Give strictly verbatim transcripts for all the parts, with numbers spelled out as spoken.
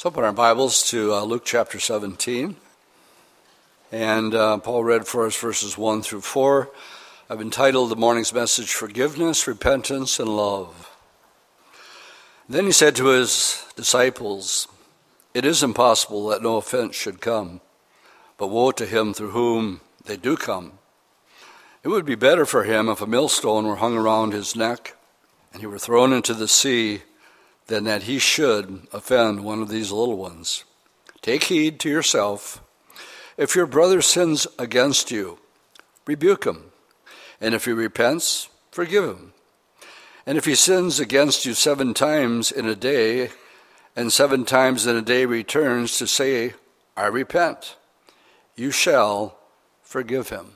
So open our Bibles to uh, Luke chapter seventeen, and uh, Paul read for us verses one through four. I've entitled the morning's message, Forgiveness, Repentance, and Love. Then he said to his disciples, "It is impossible that no offense should come, but woe to him through whom they do come. It would be better for him if a millstone were hung around his neck and he were thrown into the sea than that he should offend one of these little ones. Take heed to yourself. If your brother sins against you, rebuke him. And if he repents, forgive him. And if he sins against you seven times in a day, and seven times in a day returns to say, 'I repent,' you shall forgive him."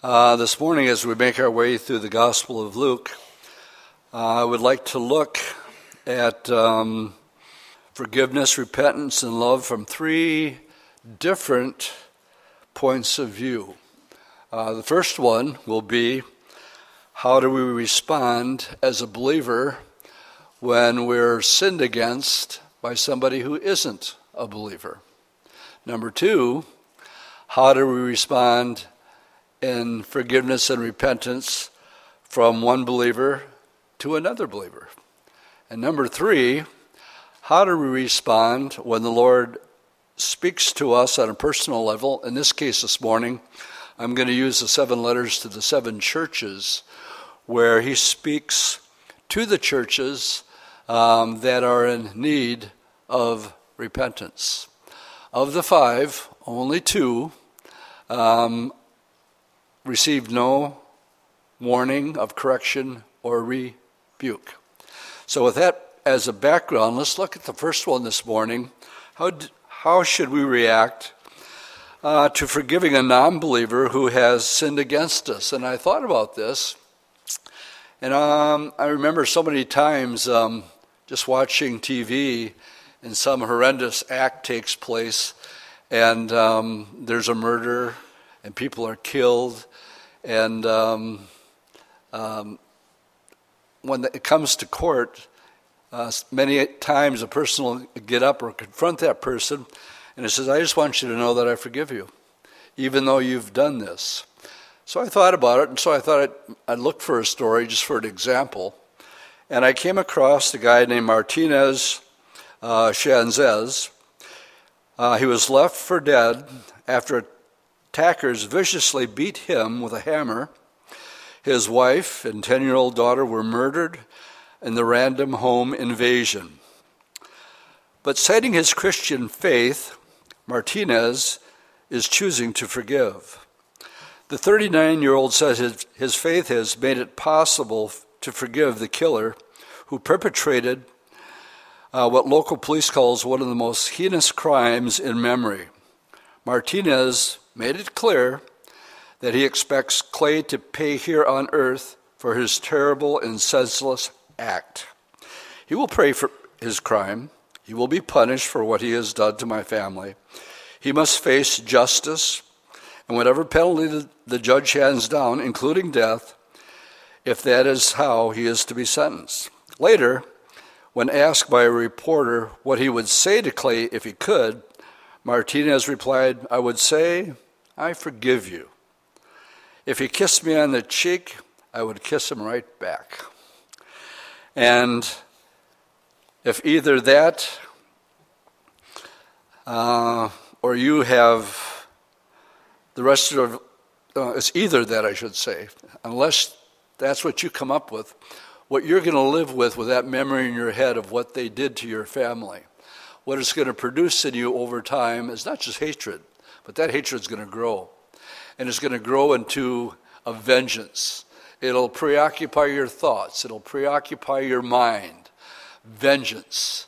Uh, this morning, as we make our way through the Gospel of Luke, uh, I would like to look at um, forgiveness, repentance, and love from three different points of view. Uh, the first one will be, how do we respond as a believer when we're sinned against by somebody who isn't a believer? Number two, how do we respond in forgiveness and repentance from one believer to another believer? And number three, how do we respond when the Lord speaks to us on a personal level? In this case this morning, I'm going to use the seven letters to the seven churches, where he speaks to the churches um, that are in need of repentance. Of the five, only two um, received no warning of correction or rebuke. So with that as a background, let's look at the first one this morning. How how should we react uh, to forgiving a non-believer who has sinned against us? And I thought about this, and um, I remember so many times um, just watching T V, and some horrendous act takes place, and um, there's a murder, and people are killed, and um, um, when it comes to court, uh, many times a person will get up or confront that person, and it says, "I just want you to know that I forgive you, even though you've done this." So I thought about it, and so I thought I'd, I'd look for a story just for an example, and I came across a guy named Martinez uh, Shanzes. Uh, he was left for dead after attackers viciously beat him with a hammer. His wife and ten-year-old daughter were murdered in the random home invasion. But citing his Christian faith, Martinez is choosing to forgive. The thirty-nine-year-old says his, his faith has made it possible to forgive the killer who perpetrated uh, what local police calls one of the most heinous crimes in memory. Martinez made it clear that he expects Clay to pay here on earth for his terrible and senseless act. "He will pay for his crime. He will be punished for what he has done to my family. He must face justice, and whatever penalty the judge hands down, including death, if that is how he is to be sentenced." Later, when asked by a reporter what he would say to Clay if he could, Martinez replied, "I would say, 'I forgive you.' If he kissed me on the cheek, I would kiss him right back." And if either that uh, or you have the rest of, uh, it's either that I should say, unless that's what you come up with, what you're going to live with, with that memory in your head of what they did to your family, what it's going to produce in you over time is not just hatred, but that hatred's going to grow. And it's going to grow into a vengeance. It'll preoccupy your thoughts. It'll preoccupy your mind. Vengeance.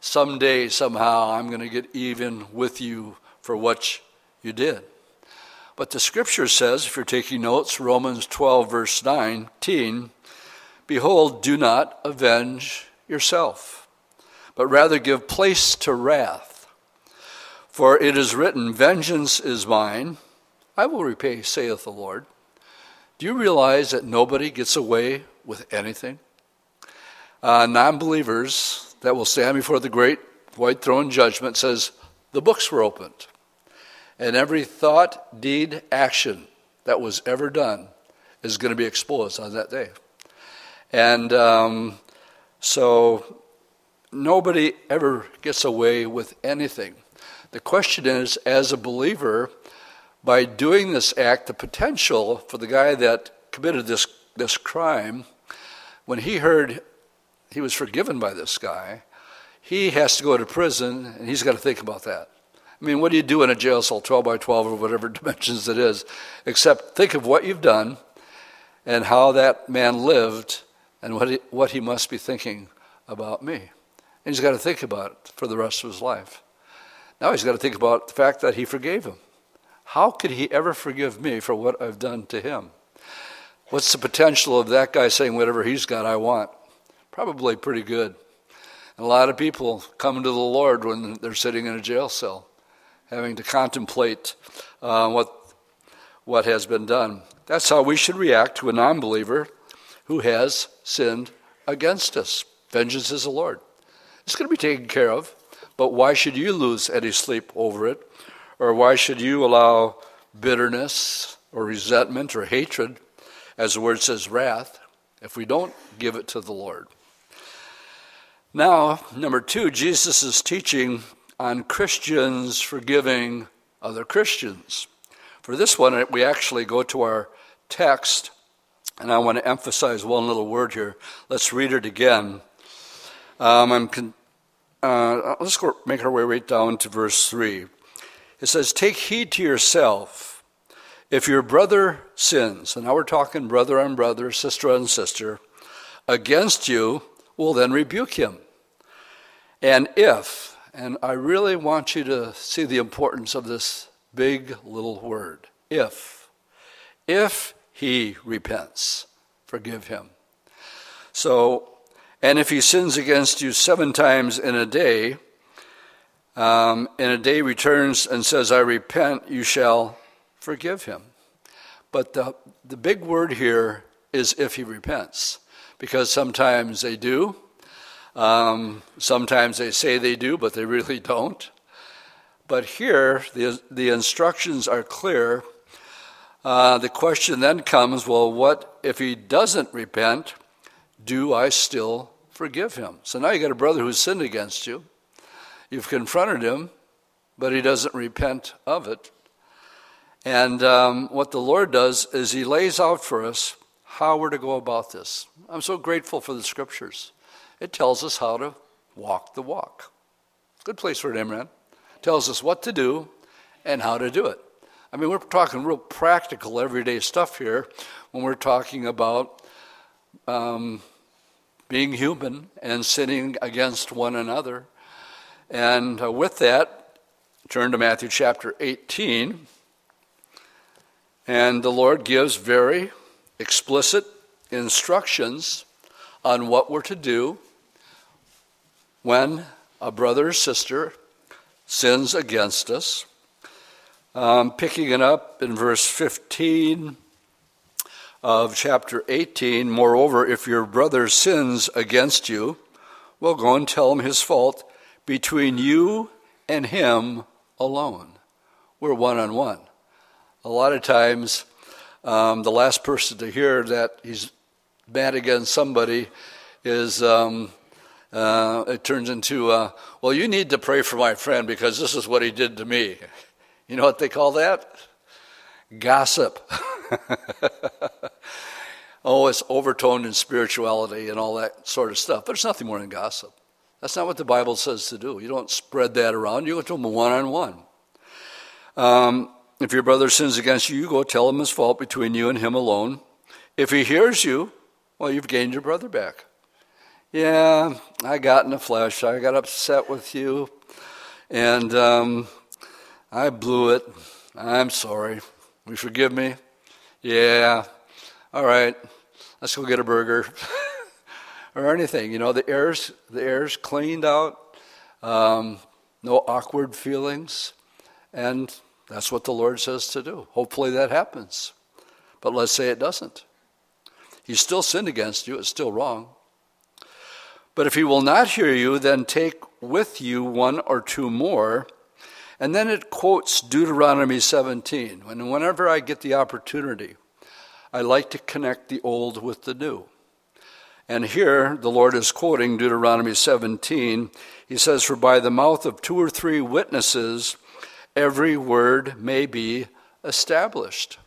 Someday, somehow, I'm going to get even with you for what you did. But the scripture says, if you're taking notes, Romans twelve, verse nineteen, "Behold, do not avenge yourself, but rather give place to wrath. For it is written, 'Vengeance is mine, I will repay, saith the Lord.'" Do you realize that nobody gets away with anything? Uh, non-believers that will stand before the great white throne judgment says the books were opened. And every thought, deed, action that was ever done is going to be exposed on that day. And um, so nobody ever gets away with anything. The question is, as a believer, by doing this act, the potential for the guy that committed this, this crime, when he heard he was forgiven by this guy, he has to go to prison, and he's got to think about that. I mean, what do you do in a jail cell, twelve by twelve or whatever dimensions it is, except think of what you've done and how that man lived and what he, what he must be thinking about me. And he's got to think about it for the rest of his life. Now he's got to think about the fact that he forgave him. How could he ever forgive me for what I've done to him? What's the potential of that guy saying, whatever he's got, I want? Probably pretty good. And a lot of people come to the Lord when they're sitting in a jail cell, having to contemplate uh, what what has been done. That's how we should react to a non-believer who has sinned against us. Vengeance is the Lord. It's going to be taken care of, but why should you lose any sleep over it? Or why should you allow bitterness or resentment or hatred, as the word says, wrath, if we don't give it to the Lord? Now, number two, Jesus is teaching on Christians forgiving other Christians. For this one, we actually go to our text, and I want to emphasize one little word here. Let's read it again. Um, I'm con- uh, let's go make our way right down to verse three. It says, "Take heed to yourself. If your brother sins," and now we're talking brother on brother, sister on sister, "against you, well, then rebuke him. And if," and I really want you to see the importance of this big little word, if, if he repents, forgive him. So, and if he sins against you seven times in a day, um, in a day returns and says, I repent, you shall forgive him. But the, the big word here is if he repents, because sometimes they do. Um, sometimes they say they do, but they really don't. But here, the, the instructions are clear. Uh, the question then comes, well, what if he doesn't repent? Do I still forgive him? So now you got a brother who's sinned against you. You've confronted him, but he doesn't repent of it. And um, what the Lord does is he lays out for us how we're to go about this. I'm so grateful for the scriptures. It tells us how to walk the walk. Good place for it, amen. Tells us what to do and how to do it. I mean, we're talking real practical everyday stuff here when we're talking about um, being human and sinning against one another. And uh, with that, turn to Matthew chapter eighteen. And the Lord gives very explicit instructions on what we're to do when a brother or sister sins against us. Um, picking it up in verse fifteen of chapter eighteen, "Moreover, if your brother sins against you, well, go and tell him his fault between you and him alone." We're one-on-one. A lot of times, um, the last person to hear that he's mad against somebody is, um, uh, it turns into, uh, well, you need to pray for my friend because this is what he did to me. You know what they call that? Gossip. Oh, it's overtoned in spirituality and all that sort of stuff. But it's nothing more than gossip. That's not what the Bible says to do. You don't spread that around. You go to him one-on-one. Um, If your brother sins against you, you go tell him his fault between you and him alone. If he hears you, well, you've gained your brother back. Yeah, I got in the flesh. I got upset with you, and um, I blew it. I'm sorry. Will you forgive me? Yeah. All right. Let's go get a burger or anything. You know, the air's the air's cleaned out. Um, no awkward feelings, and that's what the Lord says to do. Hopefully that happens. But let's say it doesn't. He's still sinned against you. It's still wrong. But if he will not hear you, then take with you one or two more. And then it quotes Deuteronomy seventeen. And whenever I get the opportunity, I like to connect the old with the new. And here the Lord is quoting Deuteronomy seventeen. He says, "For by the mouth of two or three witnesses, every word may be established."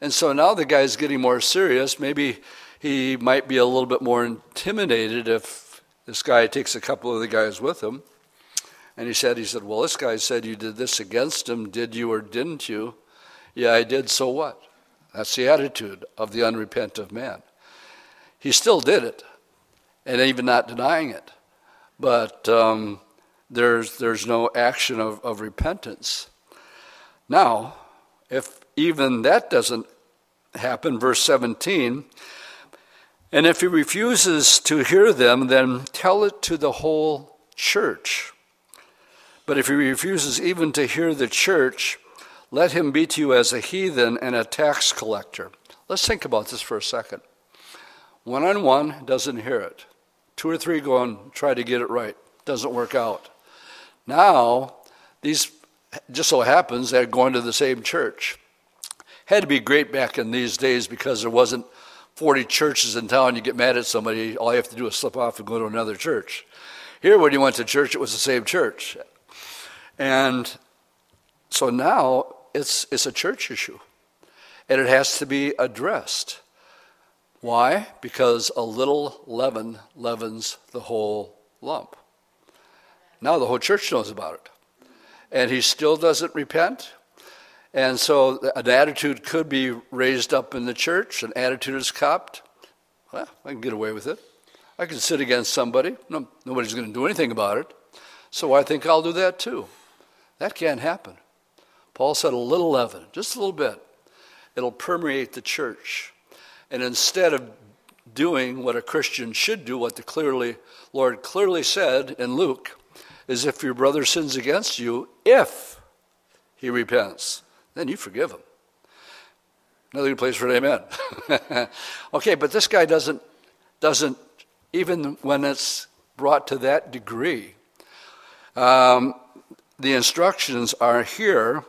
And so now the guy's getting more serious. Maybe he might be a little bit more intimidated if this guy takes a couple of the guys with him. And he said, he said, "Well, this guy said you did this against him. Did you or didn't you?" "Yeah, I did. So what?" That's the attitude of the unrepentant man. He still did it, and even not denying it. But um, there's there's no action of, of repentance. Now, if even that doesn't happen, verse seventeen, "And if he refuses to hear them, then tell it to the whole church. But if he refuses even to hear the church, let him be to you as a heathen and a tax collector." Let's think about this for a second. One on one doesn't hear it. Two or three go and try to get it right. Doesn't work out. Now, these just so happens they're going to the same church. Had to be great back in these days because there wasn't forty churches in town. You get mad at somebody, all you have to do is slip off and go to another church. Here, when you went to church, it was the same church. And so now it's it's a church issue. And it has to be addressed. Why? Because a little leaven leavens the whole lump. Now the whole church knows about it. And he still doesn't repent. And so an attitude could be raised up in the church. An attitude is copped. Well, I can get away with it. I can sit against somebody. No, nobody's going to do anything about it. So I think I'll do that too. That can't happen. Paul said a little leaven, just a little bit. It'll permeate the church. And instead of doing what a Christian should do, what the clearly Lord clearly said in Luke, is if your brother sins against you, if he repents, then you forgive him. Another good place for an amen. Okay, but this guy doesn't, doesn't, even when it's brought to that degree, um, the instructions are here.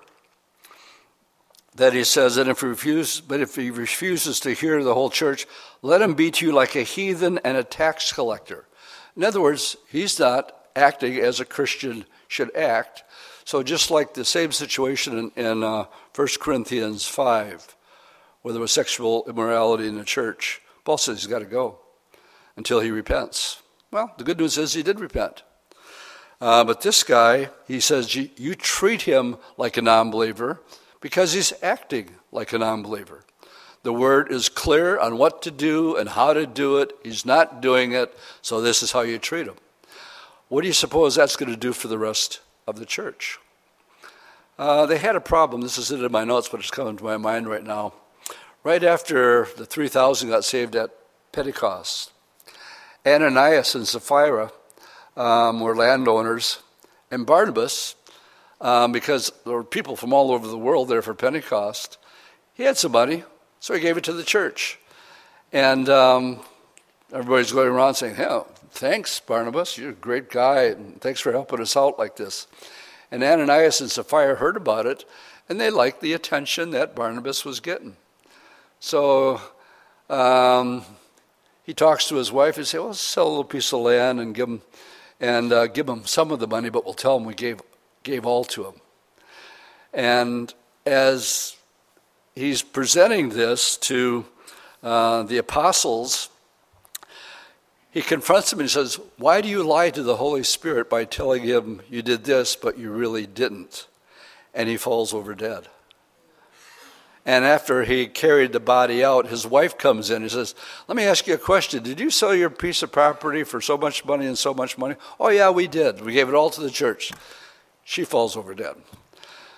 That he says that if he refuses, but if he refuses to hear the whole church, let him be to you like a heathen and a tax collector. In other words, he's not acting as a Christian should act. So just like the same situation in, in uh, First Corinthians five, where there was sexual immorality in the church, Paul says he's got to go until he repents. Well, the good news is he did repent. Uh, but this guy, he says, you, you treat him like a non-believer, because he's acting like a non-believer. The word is clear on what to do and how to do it. He's not doing it, so this is how you treat him. What do you suppose that's going to do for the rest of the church? Uh, they had a problem. This isn't in my notes, but it's coming to my mind right now. Right after the three thousand got saved at Pentecost, Ananias and Sapphira um, were landowners, and Barnabas, Um, because there were people from all over the world there for Pentecost. He had some money, so he gave it to the church. And um, everybody's going around saying, "Hey, thanks, Barnabas. You're a great guy, and thanks for helping us out like this." And Ananias and Sapphira heard about it, and they liked the attention that Barnabas was getting. So um, he talks to his wife and says, "Well, sell a little piece of land and give him, and, uh, give him some of the money, but we'll tell him we gave it. Gave all to him." And as he's presenting this to uh, the apostles, he confronts them and he says, "Why do you lie to the Holy Spirit by telling him you did this, but you really didn't?" And he falls over dead. And after he carried the body out, his wife comes in and says, "Let me ask you a question. Did you sell your piece of property for so much money and so much money?" "Oh yeah, we did. We gave it all to the church." She falls over dead.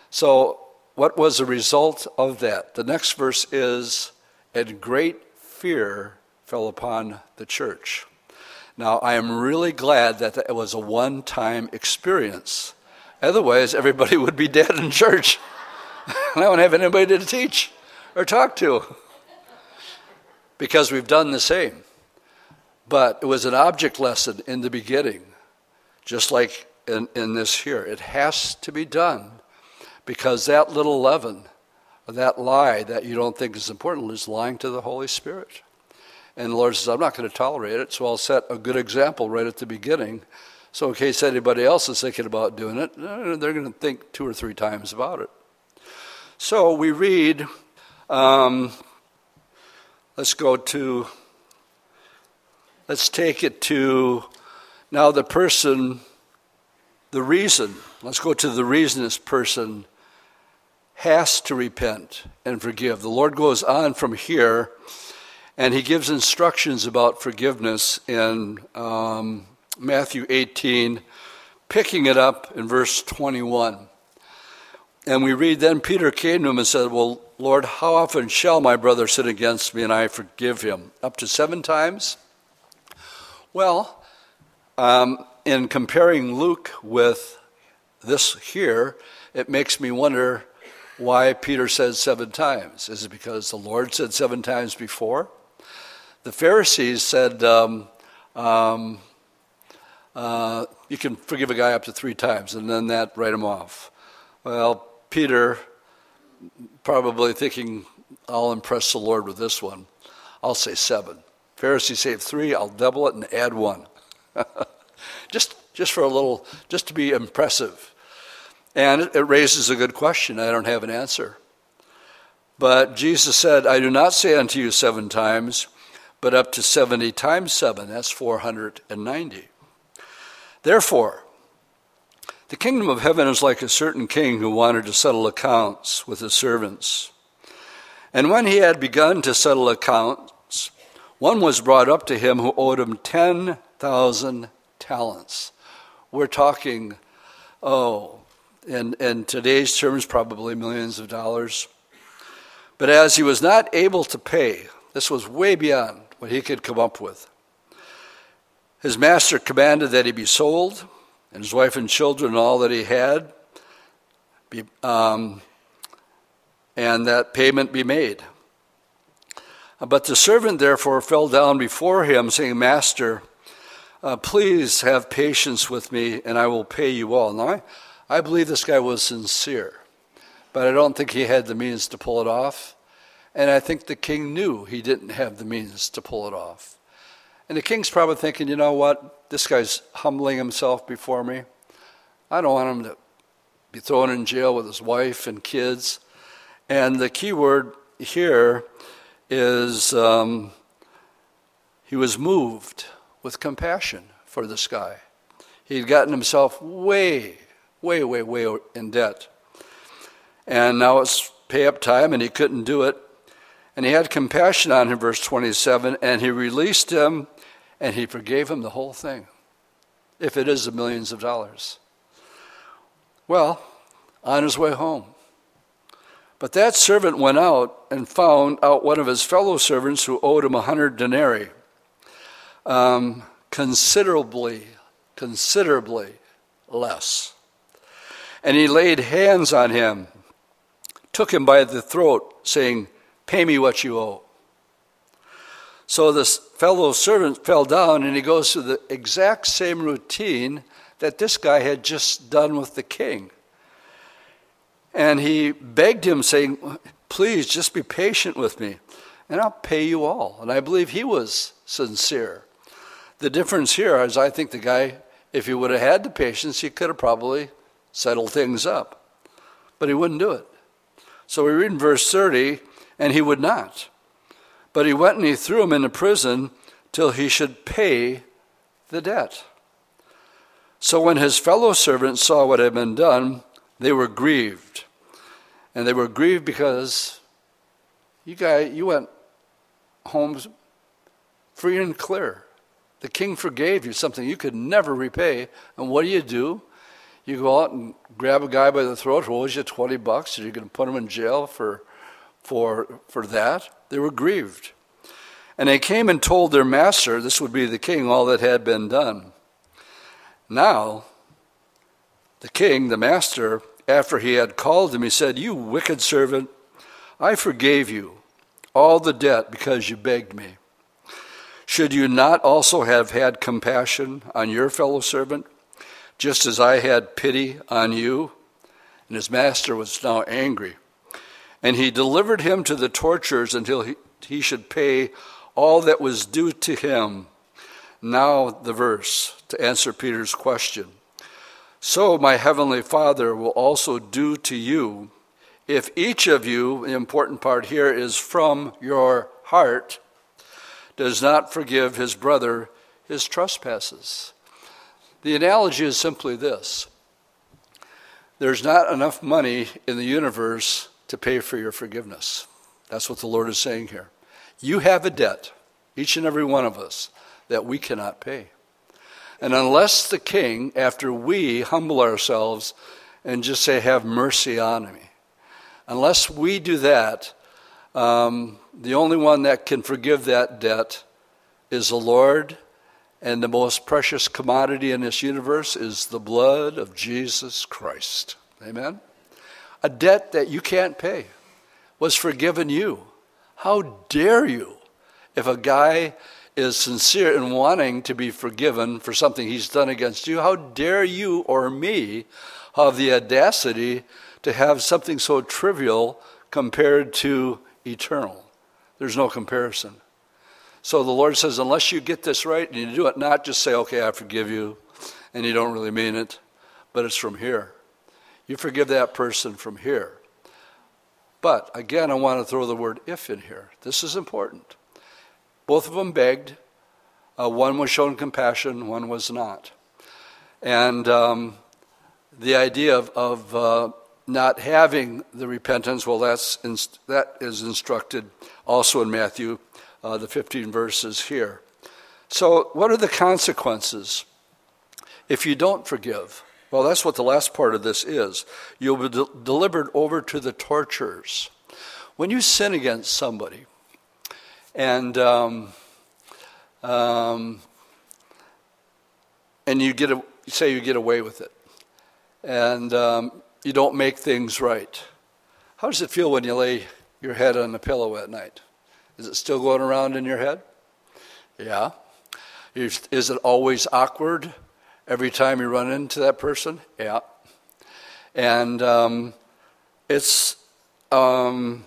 So what was the result of that? The next verse is, "And great fear fell upon the church." Now, I am really glad that it was a one-time experience. Otherwise, everybody would be dead in church. And I wouldn't have anybody to teach or talk to. Because we've done the same. But it was an object lesson in the beginning just like in, in this here. It has to be done because that little leaven, that lie that you don't think is important is lying to the Holy Spirit. And the Lord says, I'm not going to tolerate it, so I'll set a good example right at the beginning. So in case anybody else is thinking about doing it, they're going to think two or three times about it. So we read, um, let's go to, let's take it to, now the person, the reason, let's go to the reason this person has to repent and forgive. The Lord goes on from here, and he gives instructions about forgiveness in um, Matthew eighteen, picking it up in verse twenty-one. And we read, then Peter came to him and said, well, Lord, how often shall my brother sin against me and I forgive him? Up to seven times? Well, um, in comparing Luke with this here, it makes me wonder why Peter says seven times. Is it because the Lord said seven times before? The Pharisees said, um, um, uh, you can forgive a guy up to three times, and then that write him off. Well, Peter, probably thinking, I'll impress the Lord with this one. I'll say seven. Pharisees say three, I'll double it and add one. just just for a little, just to be impressive. And it, it raises a good question. I don't have an answer. But Jesus said, I do not say unto you seven times, but up to seventy times seven. That's four hundred ninety. Therefore, the kingdom of heaven is like a certain king who wanted to settle accounts with his servants. And when he had begun to settle accounts, one was brought up to him who owed him ten thousand talents. We're talking, oh, in, in today's terms, probably millions of dollars. But as he was not able to pay, this was way beyond what he could come up with. His master commanded that he be sold, and his wife and children and all that he had, be, um, and that payment be made. But the servant therefore fell down before him, saying, Master, uh, please have patience with me, and I will pay you all. Now, I, I believe this guy was sincere, but I don't think he had the means to pull it off. And I think the king knew he didn't have the means to pull it off. And the king's probably thinking, you know what? This guy's humbling himself before me. I don't want him to be thrown in jail with his wife and kids. And the key word here is um, he was moved with compassion for this guy. He'd gotten himself way, way, way, way in debt. And now it's pay up time, and he couldn't do it. And he had compassion on him, verse twenty-seven, and he released him, and he forgave him the whole thing, if it is the millions of dollars. Well, on his way home. But that servant went out and found out one of his fellow servants who owed him a hundred denarii, um, considerably, considerably less. And he laid hands on him, took him by the throat, saying, Pay me what you owe. So this fellow servant fell down, and he goes through the exact same routine that this guy had just done with the king. And he begged him, saying, please, just be patient with me, and I'll pay you all. And I believe he was sincere. The difference here is I think the guy, if he would have had the patience, he could have probably settled things up. But he wouldn't do it. So we read in verse thirty, and he would not. But he went and he threw him into prison till he should pay the debt. So when his fellow servants saw what had been done, they were grieved. And they were grieved because you guy, you went home free and clear. The king forgave you something you could never repay. And what do you do? You go out and grab a guy by the throat who owes you twenty bucks, and you're going to put him in jail for For for that. They were grieved. And they came and told their master, this would be the king, all that had been done. Now, the king, the master, after he had called him, he said, You wicked servant, I forgave you all the debt because you begged me. Should you not also have had compassion on your fellow servant, just as I had pity on you." And his master was now angry. And he delivered him to the torturers until he, he should pay all that was due to him. Now the verse to answer Peter's question. "So my heavenly Father will also do to you if each of you," the important part here is from your heart, "does not forgive his brother his trespasses." The analogy is simply this. There's not enough money in the universe to pay for your forgiveness. That's what the Lord is saying here. You have a debt, each and every one of us, that we cannot pay. And unless the king, after we humble ourselves and just say, "Have mercy on me," unless we do that, um, the only one that can forgive that debt is the Lord. And the most precious commodity in this universe is the blood of Jesus Christ. Amen? A debt that you can't pay was forgiven you. How dare you? If a guy is sincere in wanting to be forgiven for something he's done against you, how dare you or me have the audacity to have something so trivial compared to eternal? There's no comparison. So the Lord says, unless you get this right and you do it, not just say, "Okay, I forgive you," and you don't really mean it, but it's from here. You forgive that person from here. But again, I want to throw the word "if" in here. This is important. Both of them begged. Uh, one was shown compassion, one was not. And um, the idea of, of uh, not having the repentance, well, that's in, that is instructed also in Matthew. Uh, the fifteen verses here. So what are the consequences if you don't forgive? Well, that's what the last part of this is. You'll be de- delivered over to the torturers. When you sin against somebody, and um, um, and you get a, say you get away with it, and um, you don't make things right, how does it feel when you lay your head on the pillow at night? Is it still going around in your head? Yeah. Is it always awkward every time you run into that person? Yeah. And um, it's um,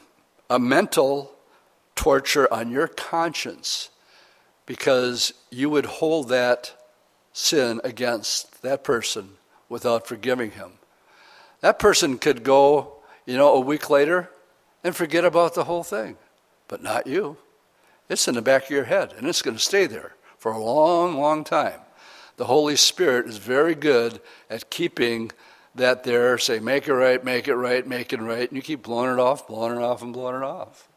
a mental torture on your conscience because you would hold that sin against that person without forgiving him. That person could go, you know, a week later and forget about the whole thing. But not you. It's in the back of your head, and it's going to stay there for a long, long time. The Holy Spirit is very good at keeping that there, say, make it right, make it right, make it right, and you keep blowing it off, blowing it off, and blowing it off.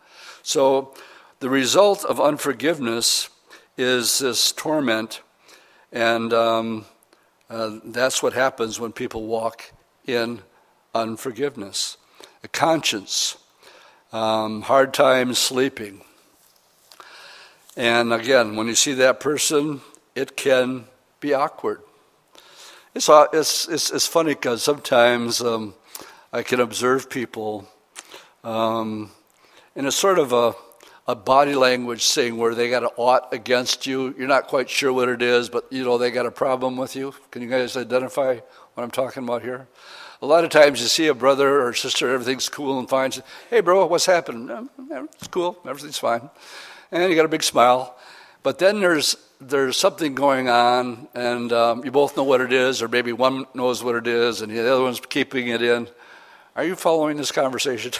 So the result of unforgiveness is this torment, and um, uh, that's what happens when people walk in unforgiveness. A conscience. Um, hard times sleeping. And again, when you see that person, it can be awkward. It's it's it's, it's funny because sometimes um, I can observe people um, in a sort of a, a body language thing where they got an ought against you. You're not quite sure what it is, but you know they got a problem with you. Can you guys identify what I'm talking about here? A lot of times you see a brother or sister, everything's cool and fine. Say, "Hey, bro, what's happening?" "It's cool, everything's fine." And you got a big smile. But then there's there's something going on, and um, you both know what it is, or maybe one knows what it is, and the other one's keeping it in. Are you following this conversation?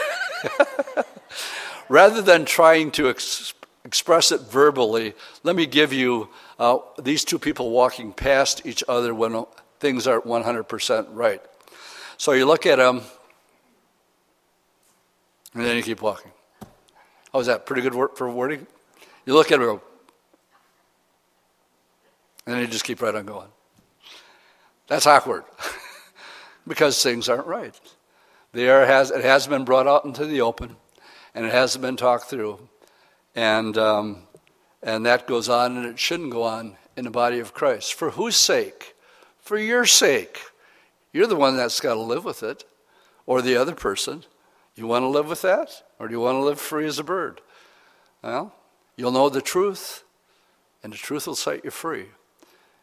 Rather than trying to ex- express it verbally, let me give you uh, these two people walking past each other when things aren't one hundred percent right. So you look at them, and then you keep walking. Oh, is that pretty good work for wording? You look at them, and then you just keep right on going. That's awkward because things aren't right. The air has it has been brought out into the open, and it hasn't been talked through, and um, and that goes on, and it shouldn't go on in the body of Christ. For whose sake? For your sake. You're the one that's got to live with it, or the other person. You want to live with that, or do you want to live free as a bird? Well, you'll know the truth, and the truth will set you free.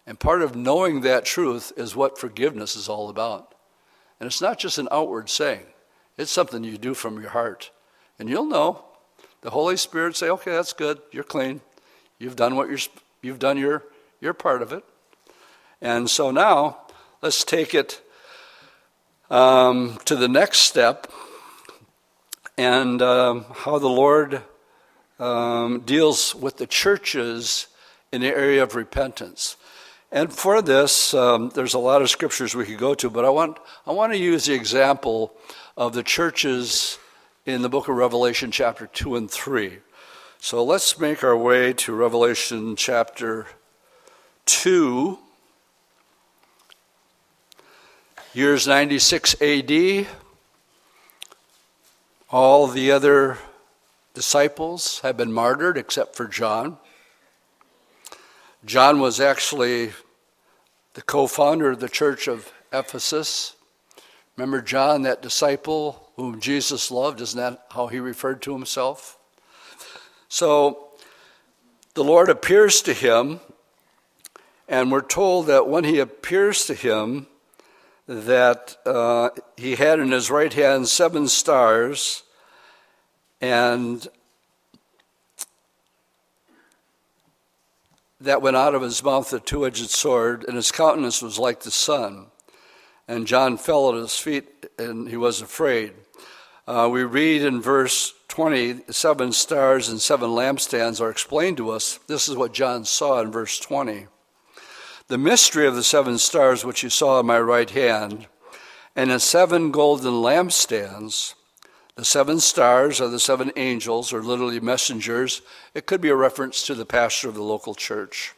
And part of knowing that truth is what forgiveness is all about. And it's not just an outward saying. It's something you do from your heart. And you'll know. The Holy Spirit say, okay, that's good. You're clean. You've done what you're, you've done your, your part of it. And so now let's take it um, to the next step and um, how the Lord um, deals with the churches in the area of repentance. And for this, um, there's a lot of scriptures we could go to, but I want I want to use the example of the churches in the book of Revelation chapter two and three. So let's make our way to Revelation chapter two, years ninety-six A D. All the other disciples have been martyred except for John. John was actually the co-founder of the church of Ephesus. Remember John, that disciple whom Jesus loved? Isn't that how he referred to himself? So the Lord appears to him, and we're told that when he appears to him, that uh, he had in his right hand seven stars, and that went out of his mouth a two-edged sword, and his countenance was like the sun. And John fell at his feet, and he was afraid. Uh, we read in verse twenty, seven stars and seven lampstands are explained to us. This is what John saw in verse twenty. The mystery of the seven stars which you saw in my right hand, and the seven golden lampstands. The seven stars are the seven angels, or literally messengers. It could be a reference to the pastor of the local church.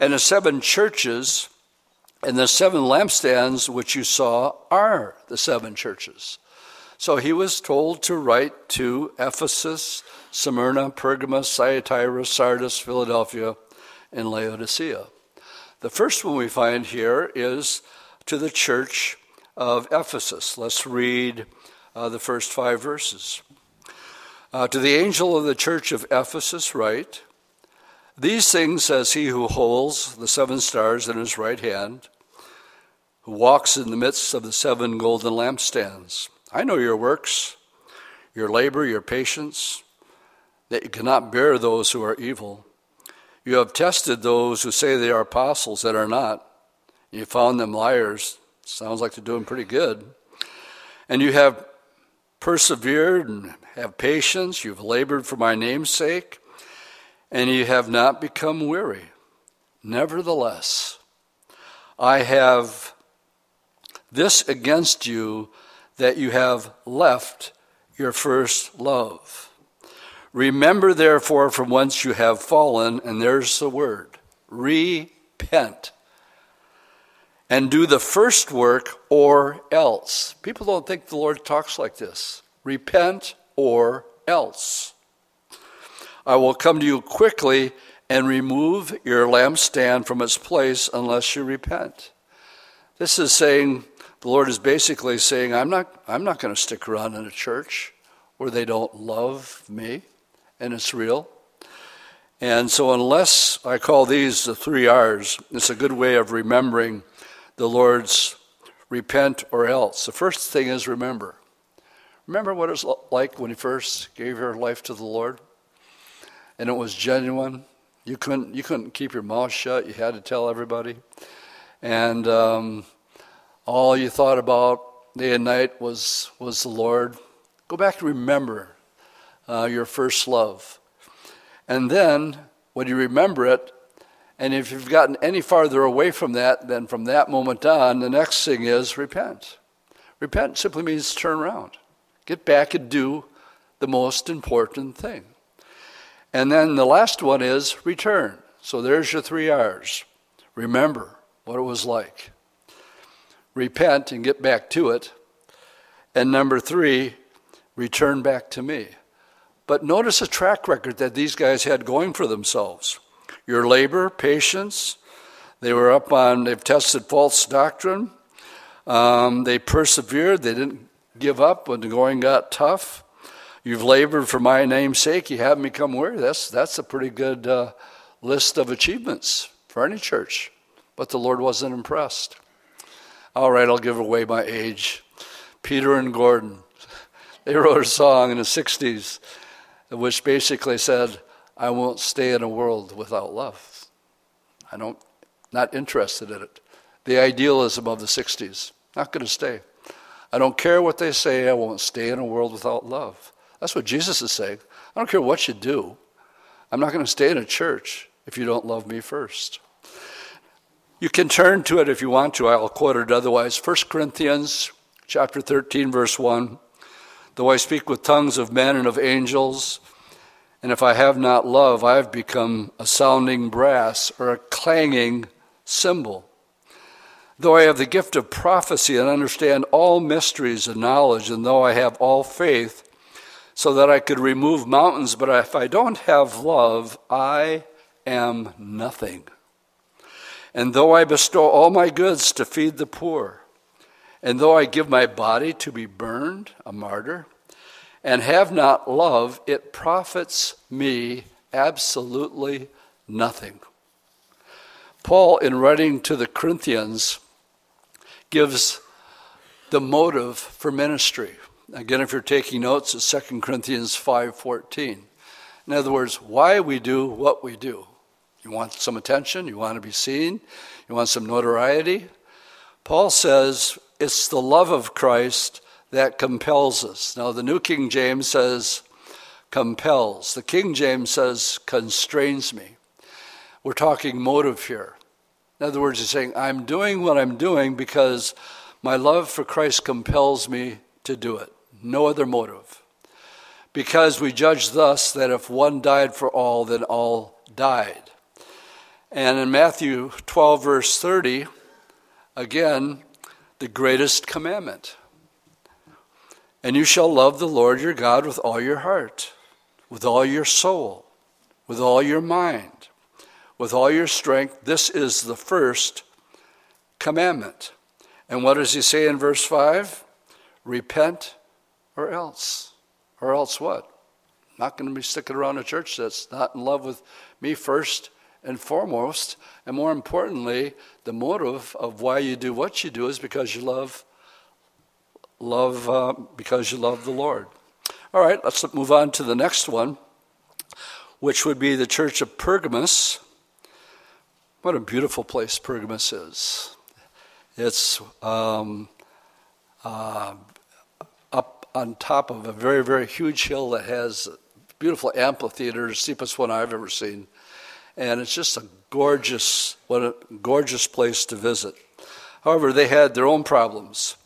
And the seven churches and the seven lampstands which you saw are the seven churches. So he was told to write to Ephesus, Smyrna, Pergamus, Thyatira, Sardis, Philadelphia, and Laodicea. The first one we find here is to the church of Ephesus. Let's read Uh, the first five verses. Uh, to the angel of the church of Ephesus write, these things says he who holds the seven stars in his right hand, who walks in the midst of the seven golden lampstands. I know your works, your labor, your patience, that you cannot bear those who are evil. You have tested those who say they are apostles that are not. You found them liars. Sounds like they're doing pretty good. And you have persevered and have patience, you've labored for my name's sake, and you have not become weary. Nevertheless, I have this against you, that you have left your first love. Remember, therefore, from whence you have fallen, and there's the word, repent, and do the first work, or else. People don't think the Lord talks like this. Repent, or else. I will come to you quickly and remove your lampstand from its place unless you repent. This is saying, the Lord is basically saying, I'm not, I'm not going to stick around in a church where they don't love me, and it's real. And so unless, I call these the three R's, it's a good way of remembering the Lord's repent or else. The first thing is remember. Remember what it was like when you first gave your life to the Lord, and it was genuine. You couldn't you couldn't keep your mouth shut. You had to tell everybody, and um, all you thought about day and night was was the Lord. Go back and remember uh, your first love, and then when you remember it. And if you've gotten any farther away from that, then from that moment on, the next thing is repent. Repent simply means turn around. Get back and do the most important thing. And then the last one is return. So there's your three R's. Remember what it was like. Repent and get back to it. And number three, return back to me. But notice the track record that these guys had going for themselves. Your labor, patience, they were up on, they've tested false doctrine. Um, they persevered, they didn't give up when the going got tough. You've labored for my name's sake, you haven't become weary. That's, that's a pretty good uh, list of achievements for any church. But the Lord wasn't impressed. All right, I'll give away my age. Peter and Gordon, they wrote a song in the sixties which basically said, I won't stay in a world without love. I don't, not interested in it. The idealism of the sixties, not going to stay. I don't care what they say, I won't stay in a world without love. That's what Jesus is saying. I don't care what you do. I'm not going to stay in a church if you don't love me first. You can turn to it if you want to. I'll quote it otherwise. First Corinthians chapter thirteen, verse one. Though I speak with tongues of men and of angels, and if I have not love, I have become a sounding brass or a clanging cymbal. Though I have the gift of prophecy and understand all mysteries and knowledge, and though I have all faith so that I could remove mountains, but if I don't have love, I am nothing. And though I bestow all my goods to feed the poor, and though I give my body to be burned, a martyr, and have not love, it profits me absolutely nothing. Paul, in writing to the Corinthians, gives the motive for ministry. Again, if you're taking notes, it's Second Corinthians five fourteen. In other words, why we do what we do. You want some attention, you want to be seen, you want some notoriety. Paul says it's the love of Christ that compels us. Now the New King James says compels. The King James says constrains me. We're talking motive here. In other words, he's saying I'm doing what I'm doing because my love for Christ compels me to do it. No other motive. Because we judge thus that if one died for all, then all died. And in Matthew twelve, verse thirty, again, the greatest commandment. And you shall love the Lord your God with all your heart, with all your soul, with all your mind, with all your strength. This is the first commandment. And what does he say in verse five? Repent or else. Or else what? Not going to be sticking around a church that's not in love with me first and foremost, and more importantly, the motive of why you do what you do is because you love, love uh, because you love the Lord. All right, let's move on to the next one, which would be the church of Pergamus. What a beautiful place Pergamus is! It's um, uh, up on top of a very, very huge hill that has a beautiful amphitheater, the steepest one I've ever seen. And it's just a gorgeous, what a gorgeous place to visit. However, they had their own problems.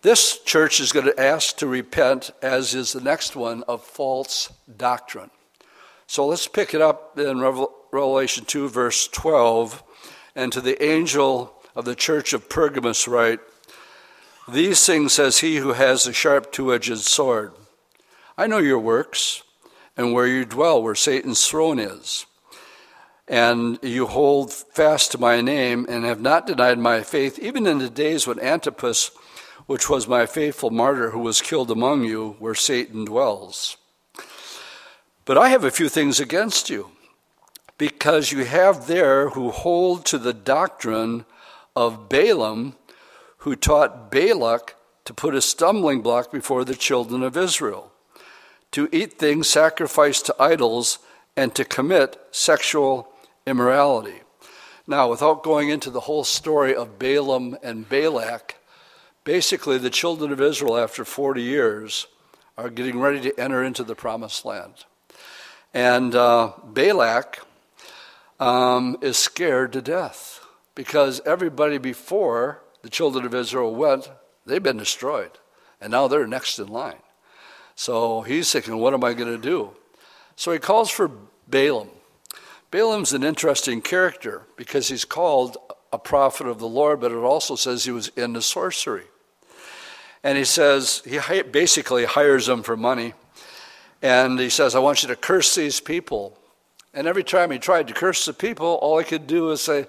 This church is going to ask to repent, as is the next one, of false doctrine. So let's pick it up in Revelation two, verse twelve. And to the angel of the church of Pergamus write, these things says he who has a sharp two-edged sword. I know your works and where you dwell, where Satan's throne is. And you hold fast to my name and have not denied my faith, even in the days when Antipas, which was my faithful martyr, who was killed among you, where Satan dwells. But I have a few things against you, because you have there who hold to the doctrine of Balaam, who taught Balak to put a stumbling block before the children of Israel, to eat things sacrificed to idols, and to commit sexual immorality. Now, without going into the whole story of Balaam and Balak, basically the children of Israel after forty years are getting ready to enter into the promised land. And uh, Balak um, is scared to death because everybody before the children of Israel went, they've been destroyed, and now they're next in line. So he's thinking, what am I going to do? So he calls for Balaam. Balaam's an interesting character because he's called a prophet of the Lord, but it also says he was into sorcery. And he says, he basically hires them for money. And he says, I want you to curse these people. And every time he tried to curse the people, all he could do was say,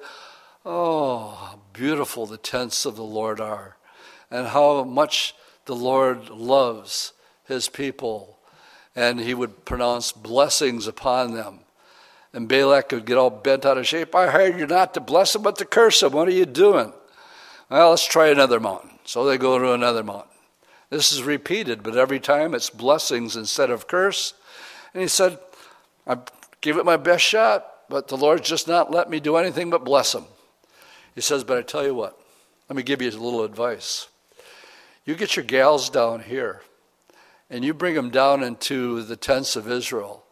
oh, how beautiful the tents of the Lord are, and how much the Lord loves his people, and he would pronounce blessings upon them. And Balak could get all bent out of shape. I heard you not to bless them, but to curse them. What are you doing? Well, let's try another mountain. So they go to another mountain. This is repeated, but every time it's blessings instead of curse. And he said, I gave it my best shot, but the Lord's just not let me do anything but bless them. He says, but I tell you what, let me give you a little advice. You get your gals down here, and you bring them down into the tents of Israel,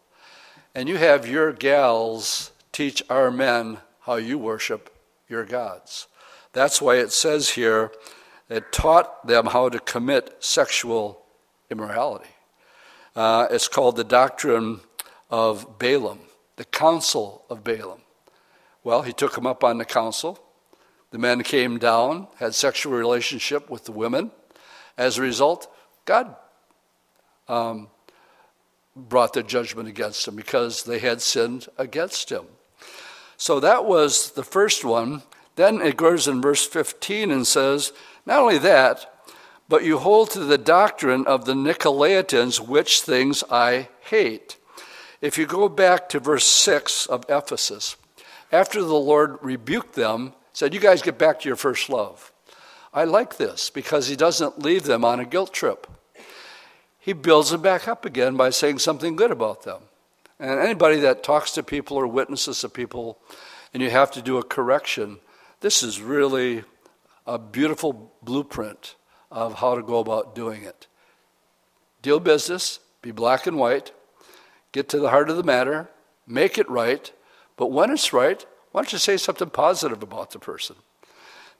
and you have your gals teach our men how you worship your gods. That's why it says here, it taught them how to commit sexual immorality. Uh, it's called the doctrine of Balaam, the counsel of Balaam. Well, he took them up on the counsel. The men came down, had sexual relationship with the women. As a result, God um, brought their judgment against him because they had sinned against him. So that was the first one. Then it goes in verse fifteen and says, not only that, but you hold to the doctrine of the Nicolaitans, which things I hate. If you go back to verse six of Ephesus, after the Lord rebuked them, said, you guys get back to your first love. I like this because he doesn't leave them on a guilt trip. He builds them back up again by saying something good about them. And anybody that talks to people or witnesses to people and you have to do a correction, this is really a beautiful blueprint of how to go about doing it. Deal business, be black and white, get to the heart of the matter, make it right, but when it's right, why don't you say something positive about the person?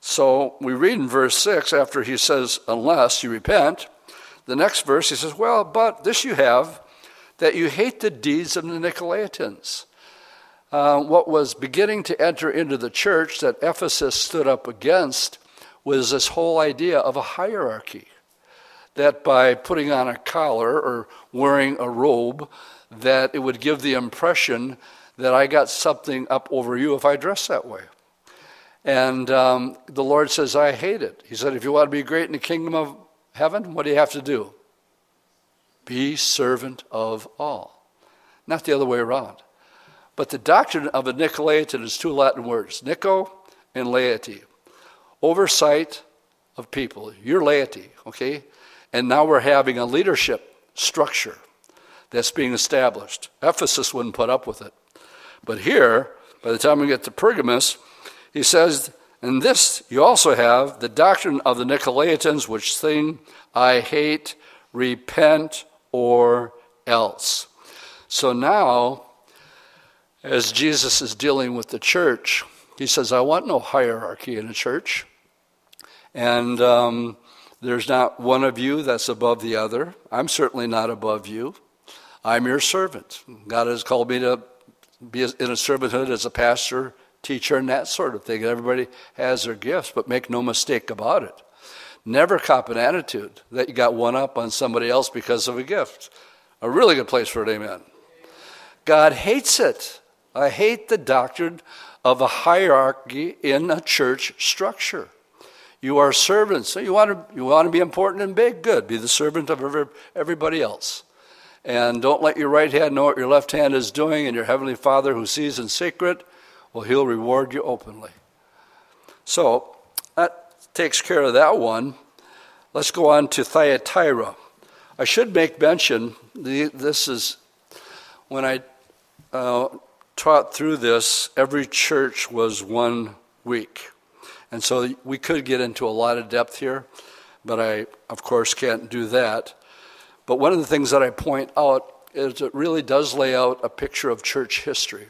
So we read in verse six, after he says, unless you repent, the next verse he says, well, but this you have, that you hate the deeds of the Nicolaitans. Uh, what was beginning to enter into the church that Ephesus stood up against was this whole idea of a hierarchy, that by putting on a collar or wearing a robe, that it would give the impression that I got something up over you if I dress that way. And um, the Lord says, I hate it. He said, if you want to be great in the kingdom of heaven, what do you have to do? Be servant of all. Not the other way around. But the doctrine of a Nicolaitan is two Latin words, Nico and laity. Oversight of people, your laity, okay? And now we're having a leadership structure that's being established. Ephesus wouldn't put up with it. But here, by the time we get to Pergamus, he says, and this you also have, the doctrine of the Nicolaitans, which thing I hate, repent or else. So now, as Jesus is dealing with the church, he says, I want no hierarchy in a church. And um, there's not one of you that's above the other. I'm certainly not above you. I'm your servant. God has called me to be in a servanthood as a pastor, teacher, and that sort of thing. Everybody has their gifts, but make no mistake about it. Never cop an attitude that you got one up on somebody else because of a gift. A really good place for an amen. God hates it. I hate the doctrine of a hierarchy in a church structure. You are servants. So you want to you want to be important and big? Good. Be the servant of every, everybody else. And don't let your right hand know what your left hand is doing, and your heavenly Father who sees in secret, well, he'll reward you openly. So that takes care of that one. Let's go on to Thyatira. I should make mention, the, this is when I uh, taught through this, every church was one week. And so we could get into a lot of depth here, but I, of course, can't do that. But one of the things that I point out is it really does lay out a picture of church history.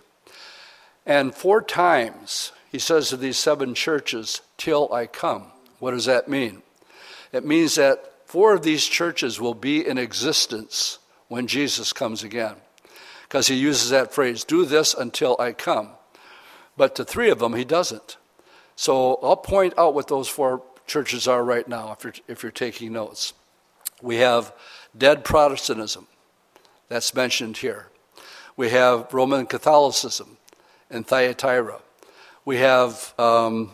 And four times he says to these seven churches, till I come. What does that mean? It means that four of these churches will be in existence when Jesus comes again. Because he uses that phrase, do this until I come. But to three of them, he doesn't. So I'll point out what those four churches are right now if you're, if you're taking notes. We have dead Protestantism, that's mentioned here. We have Roman Catholicism in Thyatira. We have um,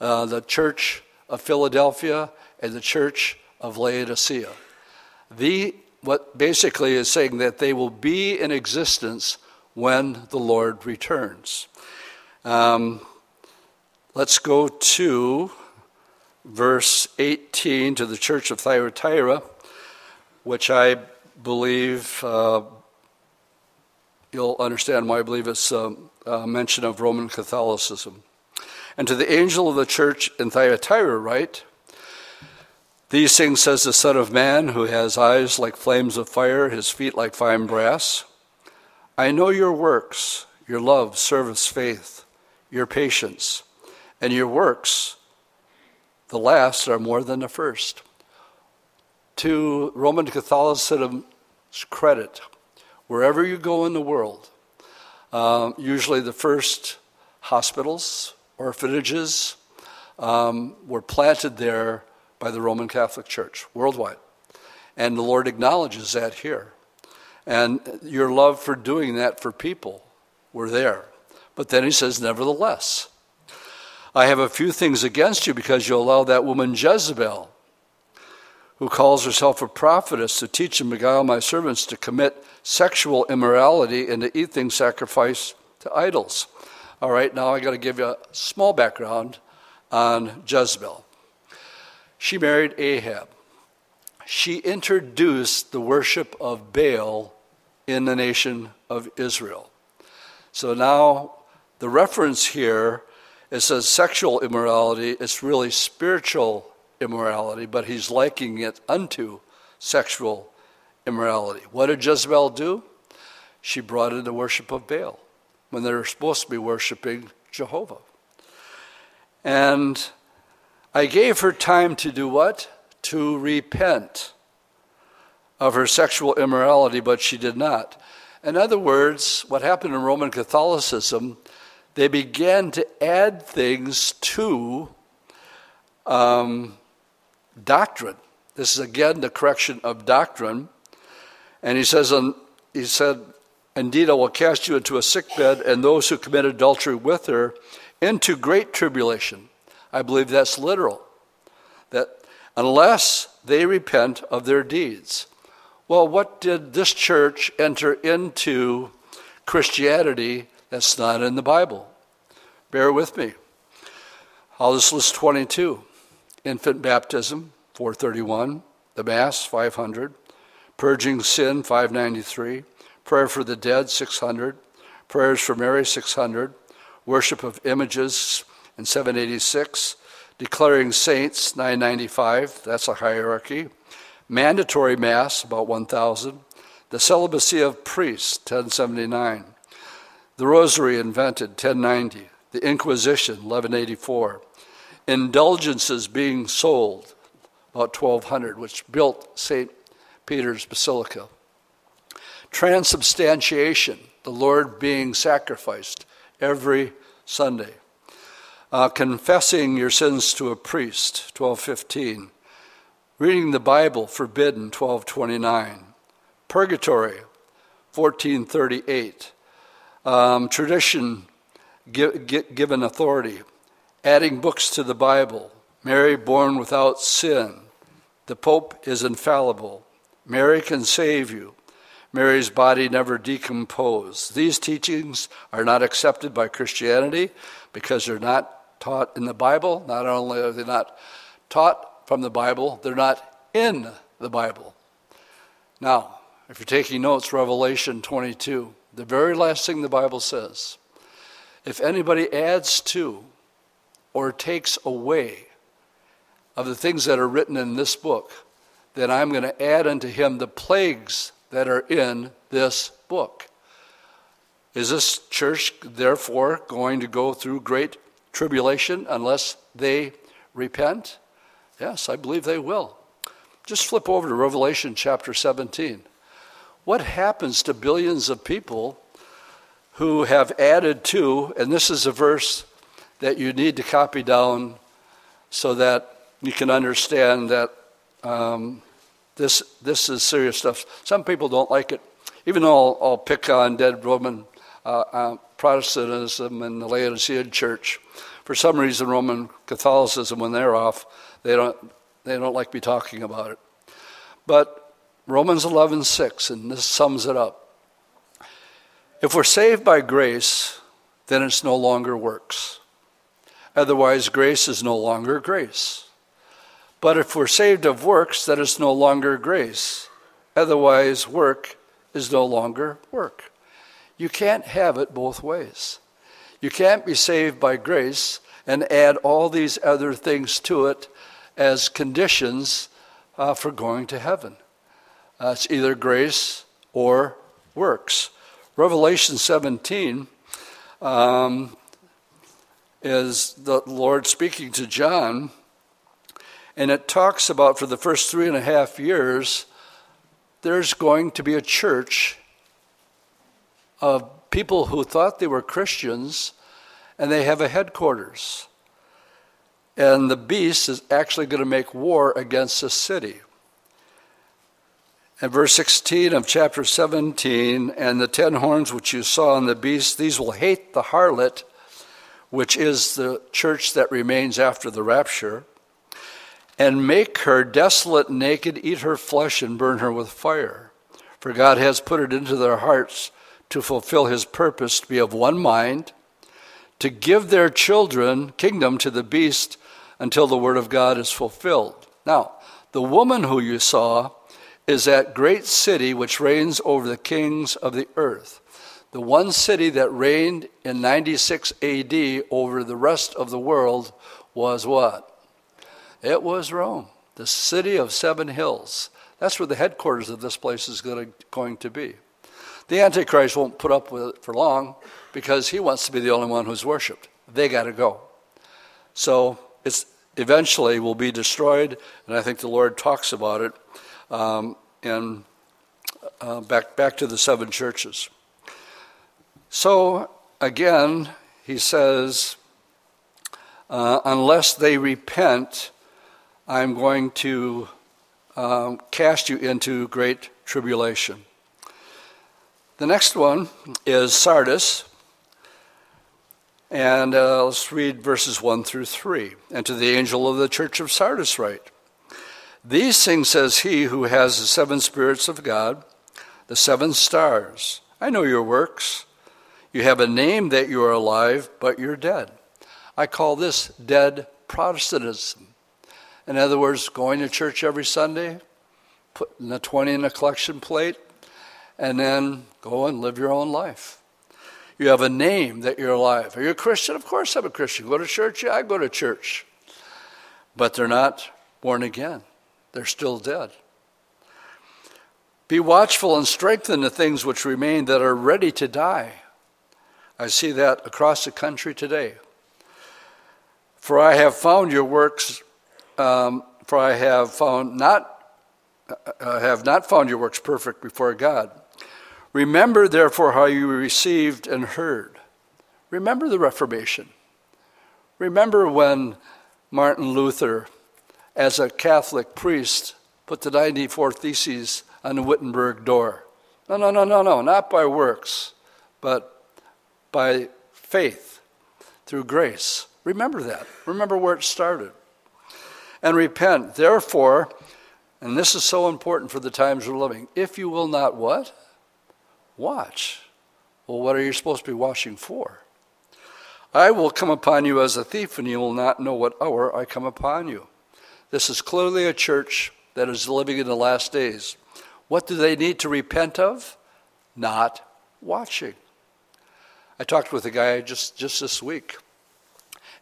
uh, the Church of Philadelphia and the Church of Laodicea. The, what basically is saying that they will be in existence when the Lord returns. Um, let's go to verse eighteen, to the church of Thyatira, which I believe, uh, you'll understand why I believe it's a, a mention of Roman Catholicism. And to the angel of the church in Thyatira write, "These things says the Son of Man, who has eyes like flames of fire, his feet like fine brass. I know your works, your love, service, faith, your patience, and your works, the last, are more than the first." To Roman Catholicism's credit, wherever you go in the world, um, usually the first hospitals, orphanages, um, were planted there by the Roman Catholic Church worldwide. And the Lord acknowledges that here. And your love for doing that for people were there. But then he says, "Nevertheless, I have a few things against you, because you allow that woman Jezebel, who calls herself a prophetess, to teach and beguile my servants to commit sexual immorality and to eat things sacrificed to idols." All right, now I got to give you a small background on Jezebel. She married Ahab. She introduced the worship of Baal in the nation of Israel. So now the reference here, it says sexual immorality, it's really spiritual immorality, but he's likening it unto sexual immorality. What did Jezebel do? She brought in the worship of Baal when they were supposed to be worshiping Jehovah. And I gave her time to do what? To repent of her sexual immorality, but she did not. In other words, what happened in Roman Catholicism, they began to add things to um, doctrine. This is again the correction of doctrine. And he says, um, he said, "Indeed, I will cast you into a sickbed, and those who commit adultery with her into great tribulation." I believe that's literal. That unless they repent of their deeds. Well, what did this church enter into Christianity that's not in the Bible? Bear with me. I'll just list twenty-two. Infant baptism, four thirty-one. The Mass, five hundred. Purging sin, five ninety-three. Prayer for the dead, six hundred. Prayers for Mary, six hundred. Worship of images, in seven eighty-six. Declaring saints, nine ninety-five, that's a hierarchy. Mandatory Mass, about one thousand. The celibacy of priests, ten seventy-nine. The rosary invented, ten ninety. The Inquisition, eleven eighty-four. Indulgences being sold, about twelve hundred, which built Saint Peter's Basilica. Transubstantiation, the Lord being sacrificed every Sunday. Uh, confessing your sins to a priest, twelve fifteen. Reading the Bible forbidden, twelve twenty-nine. Purgatory, fourteen thirty-eight. Um, tradition give, give, given authority. Adding books to the Bible. Mary born without sin. The Pope is infallible. Mary can save you. Mary's body never decomposed. These teachings are not accepted by Christianity because they're not taught in the Bible. Not only are they not taught from the Bible, they're not in the Bible. Now, if you're taking notes, Revelation twenty-two, the very last thing the Bible says, if anybody adds to or takes away of the things that are written in this book, then I'm going to add unto him the plagues that are in this book. Is this church therefore going to go through great tribulation unless they repent? Yes, I believe they will. Just flip over to Revelation chapter seventeen. What happens to billions of people who have added to, and this is a verse that you need to copy down so that you can understand that um, This this is serious stuff. Some people don't like it. Even though I'll, I'll pick on dead Roman uh, uh, Protestantism and the Laodicean church, for some reason Roman Catholicism, when they're off, they don't they don't like me talking about it. But Romans eleven six, and this sums it up. If we're saved by grace, then it's no longer works. Otherwise, grace is no longer grace. But if we're saved of works, then it's no longer grace. Otherwise, work is no longer work. You can't have it both ways. You can't be saved by grace and add all these other things to it as conditions uh, for going to heaven. Uh, it's either grace or works. Revelation seventeen um, is the Lord speaking to John, and it talks about for the first three and a half years, there's going to be a church of people who thought they were Christians, and they have a headquarters. And the beast is actually going to make war against the city. And verse sixteen of chapter seventeen, and the ten horns which you saw on the beast, these will hate the harlot, which is the church that remains after the rapture, and make her desolate, naked, eat her flesh, and burn her with fire. For God has put it into their hearts to fulfill his purpose, to be of one mind, to give their children kingdom to the beast until the word of God is fulfilled. Now, the woman who you saw is that great city which reigns over the kings of the earth. The one city that reigned in ninety-six A D over the rest of the world was what? It was Rome, the city of seven hills. That's where the headquarters of this place is going to be. The Antichrist won't put up with it for long because he wants to be the only one who's worshipped. They got to go. So it's eventually will be destroyed, and I think the Lord talks about it. Um, and uh, back back to the seven churches. So again, he says, uh, unless they repent, I'm going to um, cast you into great tribulation. The next one is Sardis. And uh, let's read verses one through three. And to the angel of the church of Sardis write, these things says he who has the seven spirits of God, the seven stars. I know your works. You have a name that you are alive, but you're dead. I call this dead Protestantism. In other words, going to church every Sunday, putting a twenty in a collection plate, and then go and live your own life. You have a name that you're alive. Are you a Christian? Of course I'm a Christian. Go to church? Yeah, I go to church. But they're not born again. They're still dead. Be watchful and strengthen the things which remain that are ready to die. I see that across the country today. For I have found your works, um, for I have found not, I have not found your works perfect before God. Remember, therefore, how you received and heard. Remember the Reformation. Remember when Martin Luther, as a Catholic priest, put the ninety-four Theses on the Wittenberg door. No, no, no, no, no, not by works, but by faith, through grace. Remember that. Remember where it started. And repent. Therefore, and this is so important for the times we're living, if you will not what? Watch. Well, what are you supposed to be watching for? I will come upon you as a thief, and you will not know what hour I come upon you. This is clearly a church that is living in the last days. What do they need to repent of? Not watching. I talked with a guy just, just this week.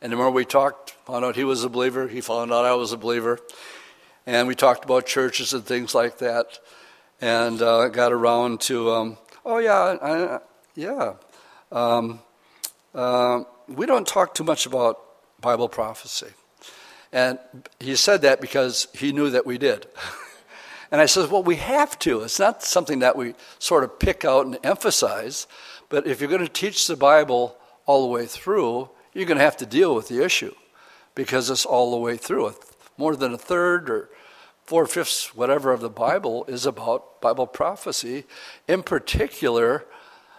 And the more we talked, found out he was a believer. He found out I was a believer. And we talked about churches and things like that. And uh, got around to, um, oh yeah, I, yeah. Um, uh, we don't talk too much about Bible prophecy. And he said that because he knew that we did. And I said, well, we have to. It's not something that we sort of pick out and emphasize. But if you're going to teach the Bible all the way through, you're going to have to deal with the issue because it's all the way through. More than a third or four-fifths, whatever, of the Bible is about Bible prophecy, in particular,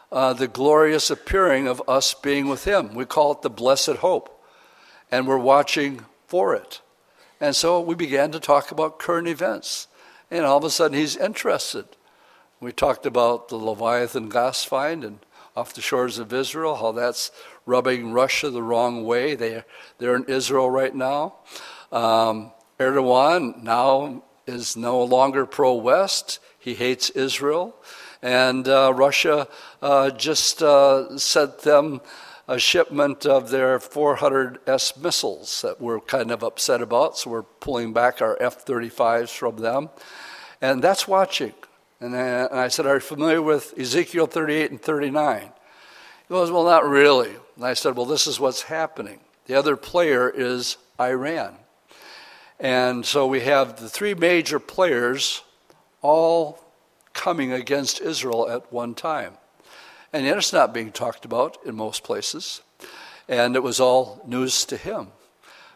uh, the glorious appearing of us being with him. We call it the blessed hope. And we're watching for it. And so we began to talk about current events. And all of a sudden he's interested. We talked about the Leviathan gas find and off the shores of Israel, how that's rubbing Russia the wrong way. They, they're in Israel right now. Um, Erdogan now is no longer pro-West. He hates Israel. And uh, Russia uh, just uh, sent them a shipment of their four hundred S missiles that we're kind of upset about, so we're pulling back our F thirty-fives from them. And that's watching. And I said, are you familiar with Ezekiel thirty-eight and thirty-nine? He goes, well, not really. And I said, well, this is what's happening. The other player is Iran. And so we have the three major players all coming against Israel at one time. And yet it's not being talked about in most places. And it was all news to him.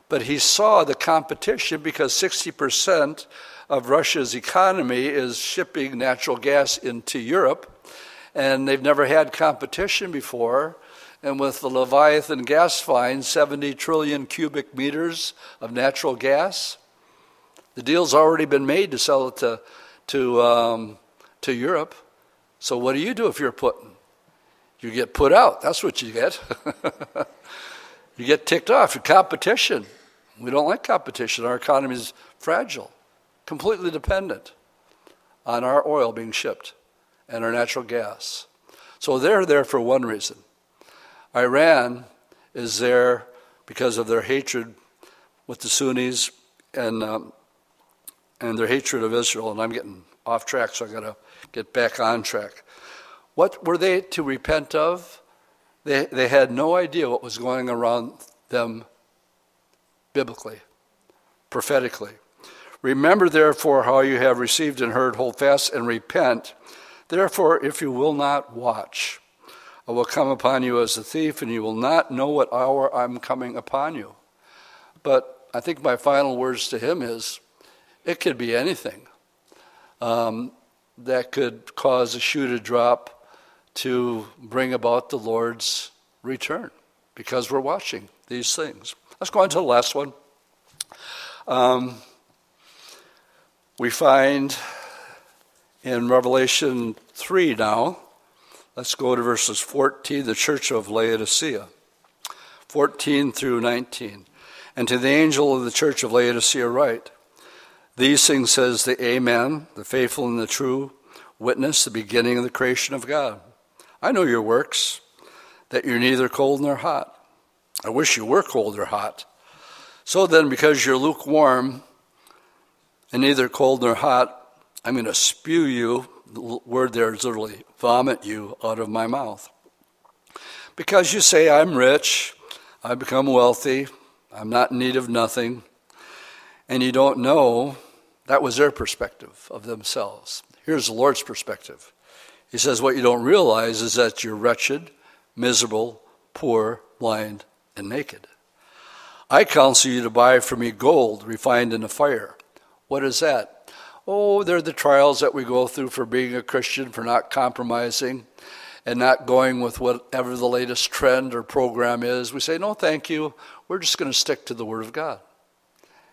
But he saw the competition because sixty percent of Russia's economy is shipping natural gas into Europe, and they've never had competition before. And with the Leviathan gas find, seventy trillion cubic meters of natural gas, the deal's already been made to sell it to to um, to Europe. So what do you do if you're Putin? You get put out. That's what you get. You get ticked off. Your competition. We don't like competition. Our economy is fragile, completely dependent on our oil being shipped and our natural gas. So they're there for one reason. Iran is there because of their hatred with the Sunnis and um, and their hatred of Israel. And I'm getting off track, so I got to get back on track. What were they to repent of? They they had no idea what was going around them biblically, prophetically. Remember, therefore, how you have received and heard, hold fast and repent. Therefore, if you will not watch, I will come upon you as a thief, and you will not know what hour I'm coming upon you. But I think my final words to him is, it could be anything um, that could cause a shoe to drop to bring about the Lord's return, because we're watching these things. Let's go on to the last one. Um, we find in Revelation three now, let's go to verses fourteen, the church of Laodicea, fourteen through nineteen. And to the angel of the church of Laodicea write, these things says the Amen, the faithful and the true witness, the beginning of the creation of God. I know your works, that you're neither cold nor hot. I wish you were cold or hot. So then, because you're lukewarm and neither cold nor hot, I'm going to spew you, the word there is literally, vomit you out of my mouth. Because you say, I'm rich, I've become wealthy, I'm not in need of nothing, and you don't know, that was their perspective of themselves. Here's the Lord's perspective. He says, what you don't realize is that you're wretched, miserable, poor, blind, and naked. I counsel you to buy from me gold refined in the fire. What is that? Oh, they're the trials that we go through for being a Christian, for not compromising and not going with whatever the latest trend or program is. We say, no, thank you. We're just going to stick to the Word of God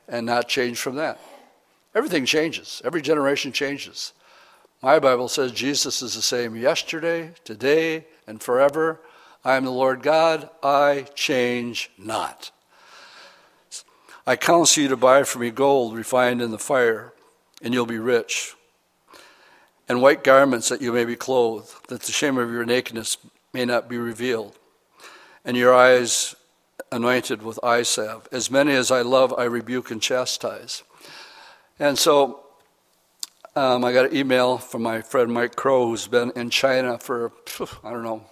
and not change from that. Everything changes. Every generation changes. My Bible says Jesus is the same yesterday, today, and forever. I am the Lord God, I change not. I counsel you to buy from me gold refined in the fire, and you'll be rich, and white garments that you may be clothed, that the shame of your nakedness may not be revealed, and your eyes anointed with eye salve. As many as I love, I rebuke and chastise. And so, Um, I got an email from my friend Mike Crow, who's been in China for, I don't know,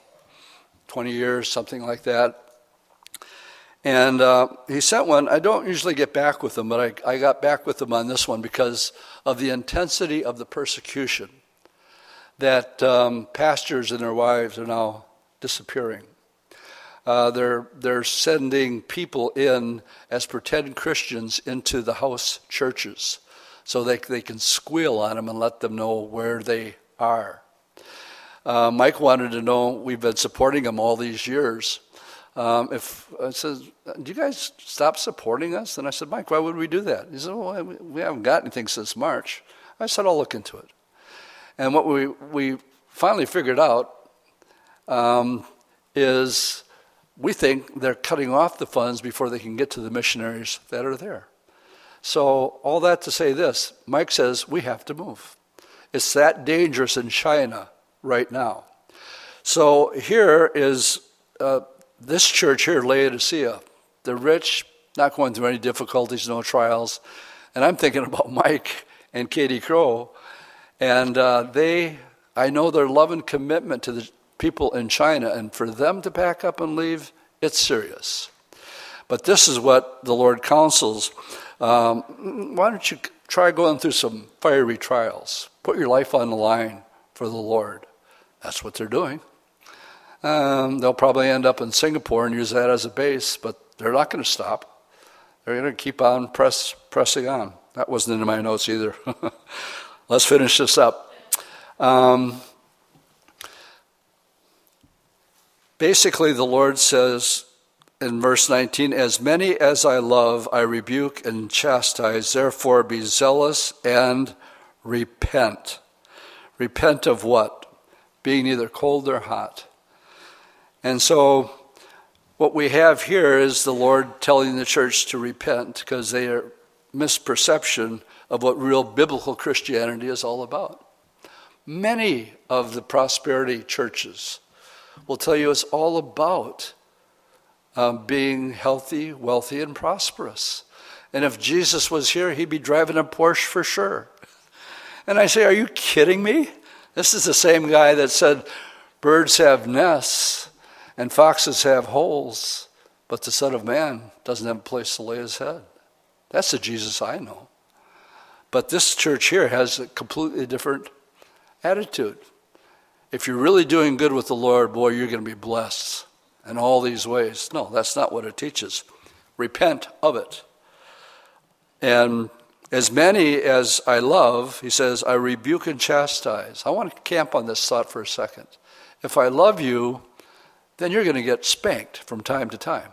twenty years, something like that. And uh, he sent one. I don't usually get back with him, but I, I got back with him on this one because of the intensity of the persecution that um, pastors and their wives are now disappearing. Uh, they're, they're sending people in as pretend Christians into the house churches, so they they can squeal on them and let them know where they are. Uh, Mike wanted to know, we've been supporting them all these years. Um, if I said, do you guys stop supporting us? And I said, Mike, why would we do that? He said, well, we haven't got anything since March. I said, I'll look into it. And what we, we finally figured out, um, is we think they're cutting off the funds before they can get to the missionaries that are there. So all that to say this, Mike says we have to move. It's that dangerous in China right now. So here is uh, this church here, Laodicea. They're rich, not going through any difficulties, no trials. And I'm thinking about Mike and Katie Crow. And uh, they, I know their love and commitment to the people in China. And for them to pack up and leave, it's serious. But this is what the Lord counsels. Um, why don't you try going through some fiery trials? Put your life on the line for the Lord. That's what they're doing. Um, they'll probably end up in Singapore and use that as a base, but they're not going to stop. They're going to keep on press, pressing on. That wasn't in my notes either. Let's finish this up. Um, basically, the Lord says in verse nineteen, as many as I love, I rebuke and chastise. Therefore, be zealous and repent. Repent of what? Being neither cold nor hot. And so what we have here is the Lord telling the church to repent because they are misperception of what real biblical Christianity is all about. Many of the prosperity churches will tell you it's all about um, being healthy, wealthy, and prosperous. And if Jesus was here, he'd be driving a Porsche for sure. And I say, are you kidding me? This is the same guy that said, birds have nests and foxes have holes, but the Son of Man doesn't have a place to lay his head. That's the Jesus I know. But this church here has a completely different attitude. If you're really doing good with the Lord, boy, you're going to be blessed in all these ways. No, that's not what it teaches. Repent of it. And as many as I love, he says, I rebuke and chastise. I want to camp on this thought for a second. If I love you, then you're going to get spanked from time to time.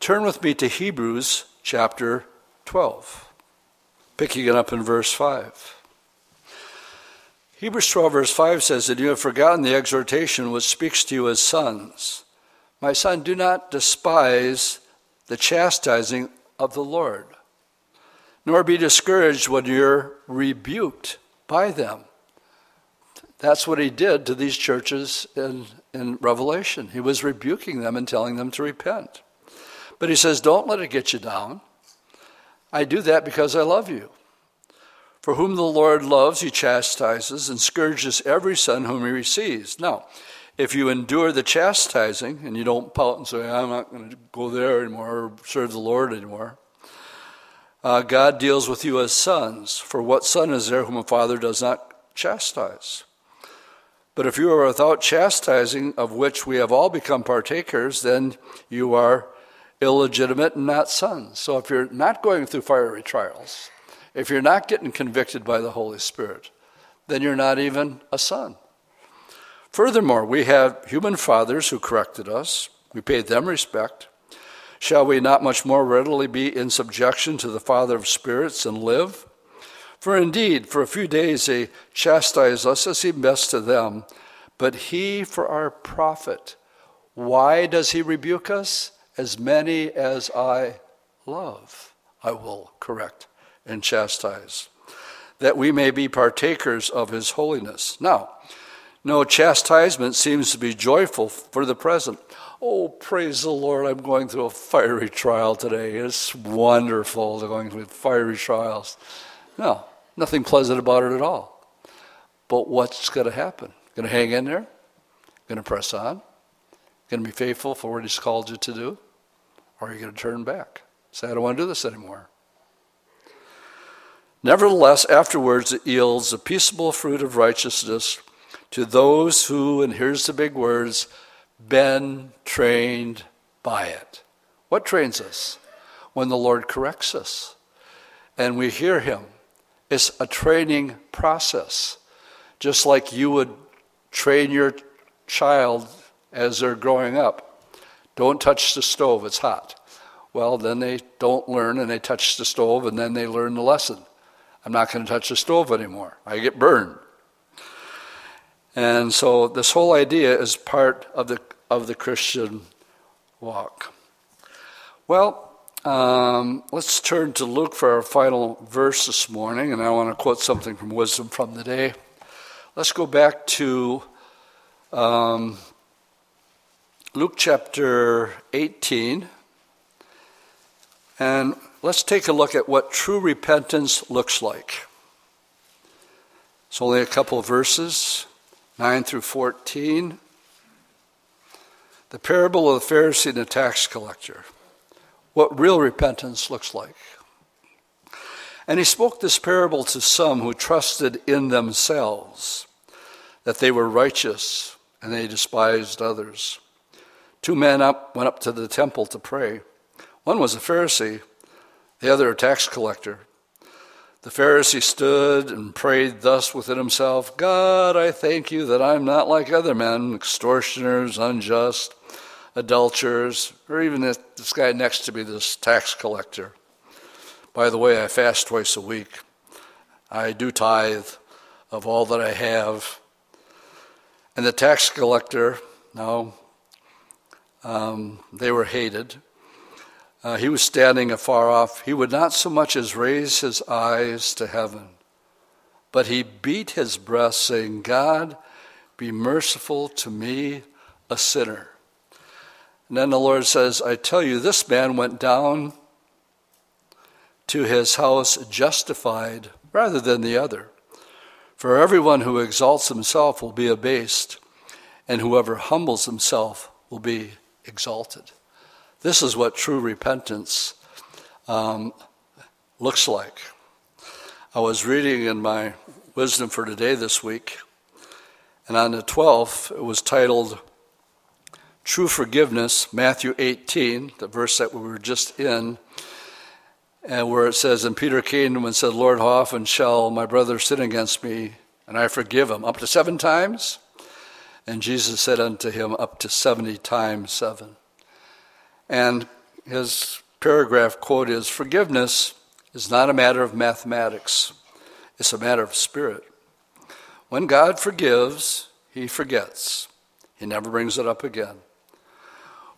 Turn with me to Hebrews chapter twelve, picking it up in verse five. Hebrews twelve verse five says that you have forgotten the exhortation which speaks to you as sons. My son, do not despise the chastising of the Lord, nor be discouraged when you're rebuked by them. That's what he did to these churches in, in Revelation. He was rebuking them and telling them to repent. But he says, don't let it get you down. I do that because I love you. For whom the Lord loves, he chastises and scourges every son whom he receives. Now, if you endure the chastising and you don't pout and say, I'm not going to go there anymore or serve the Lord anymore, uh, God deals with you as sons. For what son is there whom a father does not chastise? But if you are without chastising, of which we have all become partakers, then you are illegitimate and not sons. So if you're not going through fiery trials, if you're not getting convicted by the Holy Spirit, then you're not even a son. Furthermore, we have human fathers who corrected us. We paid them respect. Shall we not much more readily be in subjection to the Father of spirits and live? For indeed, for a few days they chastise us as seemed best to them, but he for our profit. Why does he rebuke us? As many as I love, I will correct and chastise, that we may be partakers of his holiness. Now, no chastisement seems to be joyful for the present. Oh, praise the Lord, I'm going through a fiery trial today. It's wonderful, going through fiery trials. No, nothing pleasant about it at all. But what's going to happen? Going to hang in there? Going to press on? Going to be faithful for what he's called you to do? Or are you going to turn back? Say, I don't want to do this anymore. Nevertheless, afterwards it yields a peaceable fruit of righteousness to those who, and here's the big words, been trained by it. What trains us? When the Lord corrects us and we hear him. It's a training process. Just like you would train your child as they're growing up. Don't touch the stove, it's hot. Well, then they don't learn and they touch the stove and then they learn the lesson. I'm not going to touch the stove anymore. I get burned. And so this whole idea is part of the of the Christian walk. Well, um, let's turn to Luke for our final verse this morning, and I want to quote something from Wisdom from the Day. Let's go back to um, Luke chapter eighteen, and let's take a look at what true repentance looks like. It's only a couple of verses, nine through fourteen. The parable of the Pharisee and the tax collector, what real repentance looks like. And he spoke this parable to some who trusted in themselves that they were righteous, and they despised others. Two men up went up to the temple to pray. One was a Pharisee, the other a tax collector. The Pharisee stood and prayed thus within himself, God, I thank you that I'm not like other men, extortioners, unjust, adulterers, or even this guy next to me, this tax collector. By the way, I fast twice a week. I do tithe of all that I have. And the tax collector, no, um, they were hated. Uh, he was standing afar off. He would not so much as raise his eyes to heaven, but he beat his breast, saying, God, be merciful to me, a sinner. And then the Lord says, I tell you, this man went down to his house justified rather than the other. For everyone who exalts himself will be abased, and whoever humbles himself will be exalted. This is what true repentance um, looks like. I was reading in my Wisdom for Today this week, and on the twelfth, it was titled True Forgiveness, Matthew eighteen, the verse that we were just in, and where it says, And Peter came to him and said, Lord, how often shall my brother sin against me, and I forgive him? Up to seven times? And Jesus said unto him, Up to seventy times seven. And his paragraph quote is, forgiveness is not a matter of mathematics. It's a matter of spirit. When God forgives, he forgets. He never brings it up again.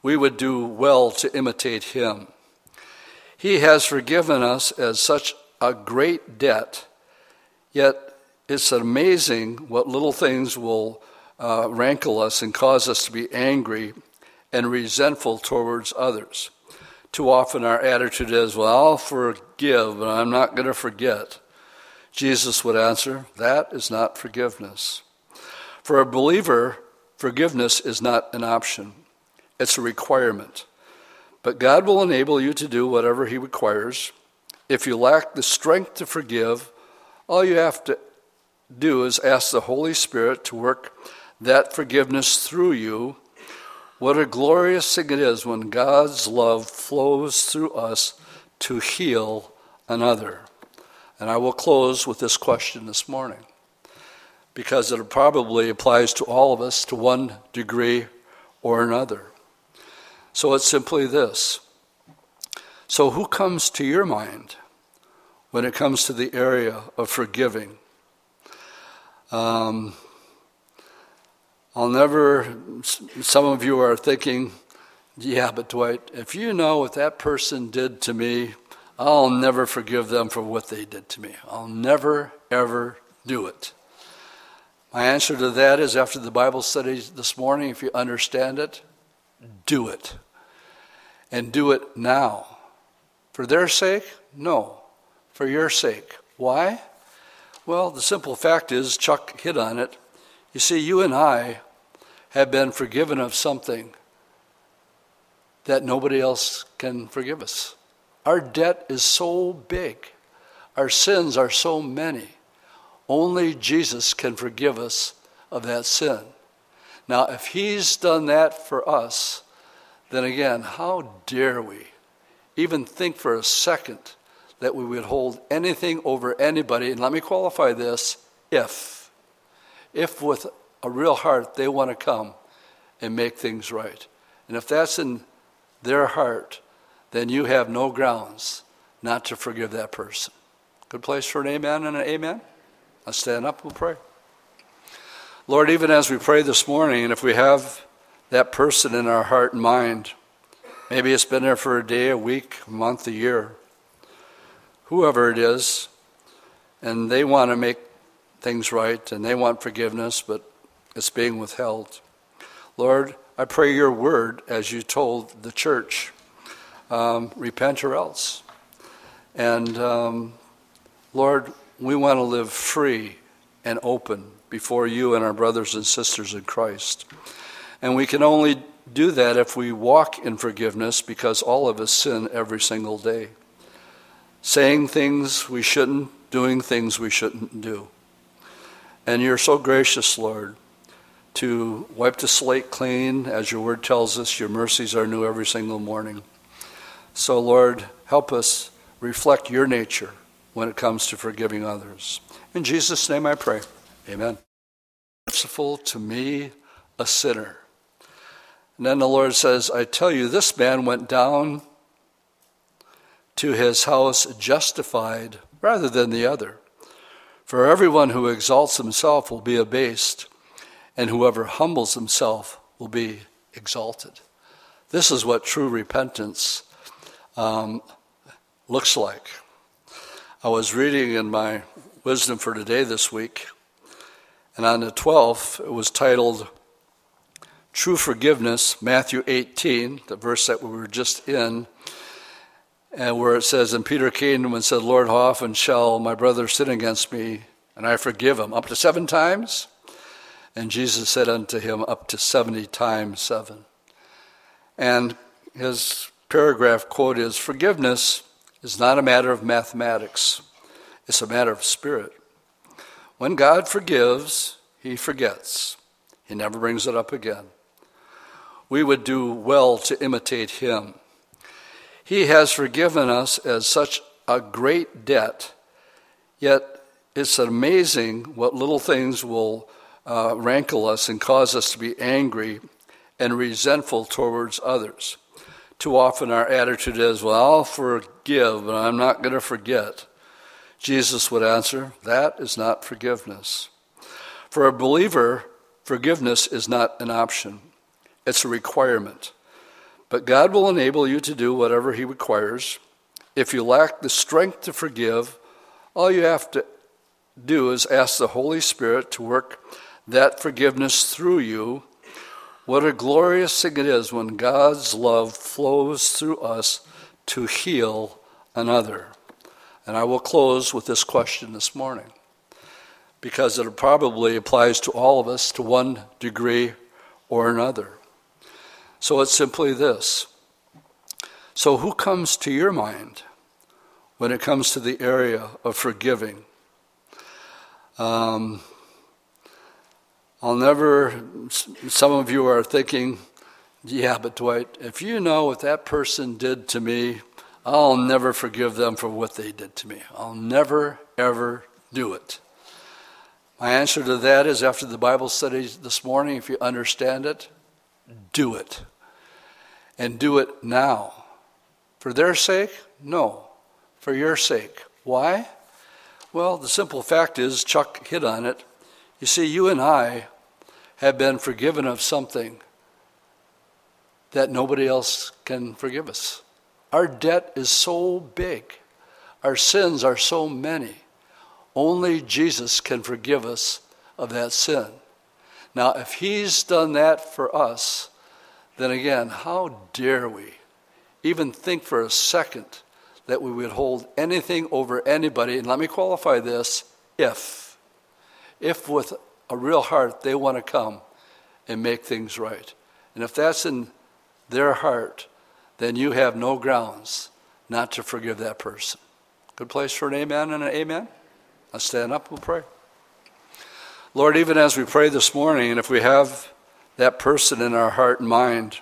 We would do well to imitate him. He has forgiven us as such a great debt, yet it's amazing what little things will uh, rankle us and cause us to be angry and resentful towards others. Too often our attitude is, well, I'll forgive, but I'm not going to forget. Jesus would answer, that is not forgiveness. For a believer, forgiveness is not an option. It's a requirement. But God will enable you to do whatever he requires. If you lack the strength to forgive, all you have to do is ask the Holy Spirit to work that forgiveness through you. What a glorious thing it is when God's love flows through us to heal another. And I will close with this question this morning, because it probably applies to all of us to one degree or another. So it's simply this. So who comes to your mind when it comes to the area of forgiving? Um... I'll never, some of you are thinking, yeah, but Dwight, if you know what that person did to me, I'll never forgive them for what they did to me. I'll never, ever do it. My answer to that is, after the Bible study this morning, if you understand it, do it. And do it now. For their sake? No. For your sake. Why? Well, the simple fact is, Chuck hit on it. You see, you and I have been forgiven of something that nobody else can forgive us. Our debt is so big. Our sins are so many. Only Jesus can forgive us of that sin. Now, if he's done that for us, then again, how dare we even think for a second that we would hold anything over anybody? And let me qualify this, if. If with a real heart they want to come and make things right. And if that's in their heart, then you have no grounds not to forgive that person. Good place for an amen and an amen. Let's stand up and pray. Lord, even as we pray this morning, and if we have that person in our heart and mind, maybe it's been there for a day, a week, a month, a year, whoever it is, and they want to make things right, and they want forgiveness, but it's being withheld. Lord, I pray your word, as you told the church, um, repent or else. And um, Lord, we want to live free and open before you and our brothers and sisters in Christ. And we can only do that if we walk in forgiveness, because all of us sin every single day. Saying things we shouldn't, doing things we shouldn't do. And you're so gracious, Lord, to wipe the slate clean. As your word tells us, your mercies are new every single morning. So, Lord, help us reflect your nature when it comes to forgiving others. In Jesus' name I pray, amen. Merciful to me, a sinner. And then the Lord says, I tell you, this man went down to his house justified rather than the other. For everyone who exalts himself will be abased, and whoever humbles himself will be exalted. This is what true repentance um, looks like. I was reading in my Wisdom for the Day this week, and on the twelfth, it was titled, True Forgiveness, Matthew eighteen, the verse that we were just in, and where it says, And Peter came and said, Lord, how often shall my brother sin against me, and I forgive him? Up to seven times? And Jesus said unto him, up to seventy times seven. And his paragraph quote is, Forgiveness is not a matter of mathematics. It's a matter of spirit. When God forgives, he forgets. He never brings it up again. We would do well to imitate him. He has forgiven us as such a great debt, yet it's amazing what little things will Uh, rankle us and cause us to be angry and resentful towards others. Too often our attitude is, well, I'll forgive, but I'm not going to forget. Jesus would answer, that is not forgiveness. For a believer, forgiveness is not an option. It's a requirement. But God will enable you to do whatever he requires. If you lack the strength to forgive, all you have to do is ask the Holy Spirit to work that forgiveness through you. What a glorious thing it is when God's love flows through us to heal another. And I will close with this question this morning, because it probably applies to all of us to one degree or another. So it's simply this. So who comes to your mind when it comes to the area of forgiving? Um... I'll never, some of you are thinking, yeah, but Dwight, if you know what that person did to me, I'll never forgive them for what they did to me. I'll never, ever do it. My answer to that is, after the Bible study this morning, if you understand it, do it. And do it now. For their sake? No. For your sake. Why? Well, the simple fact is, Chuck hit on it. You see, you and I have been forgiven of something that nobody else can forgive us. Our debt is so big. Our sins are so many. Only Jesus can forgive us of that sin. Now, if he's done that for us, then again, how dare we even think for a second that we would hold anything over anybody? And let me qualify this, if. If with a real heart they want to come and make things right. And if that's in their heart, then you have no grounds not to forgive that person. Good place for an amen and an amen. Let's stand up, we'll pray. Lord, even as we pray this morning, and if we have that person in our heart and mind,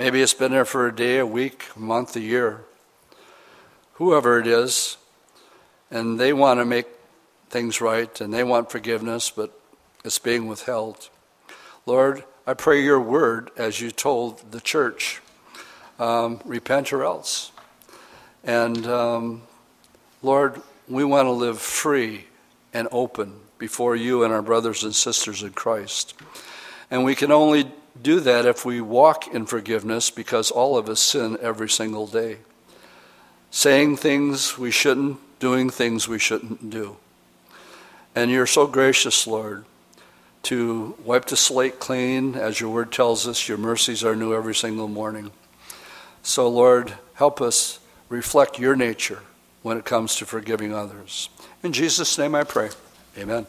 maybe it's been there for a day, a week, a month, a year, whoever it is, and they want to make things right, and they want forgiveness, but it's being withheld. Lord, I pray your word, as you told the church, um, repent or else. And um, Lord, we want to live free and open before you and our brothers and sisters in Christ. And we can only do that if we walk in forgiveness, because all of us sin every single day. Saying things we shouldn't, doing things we shouldn't do. And you're so gracious, Lord, to wipe the slate clean. As your word tells us, your mercies are new every single morning. So, Lord, help us reflect your nature when it comes to forgiving others. In Jesus' name I pray. Amen.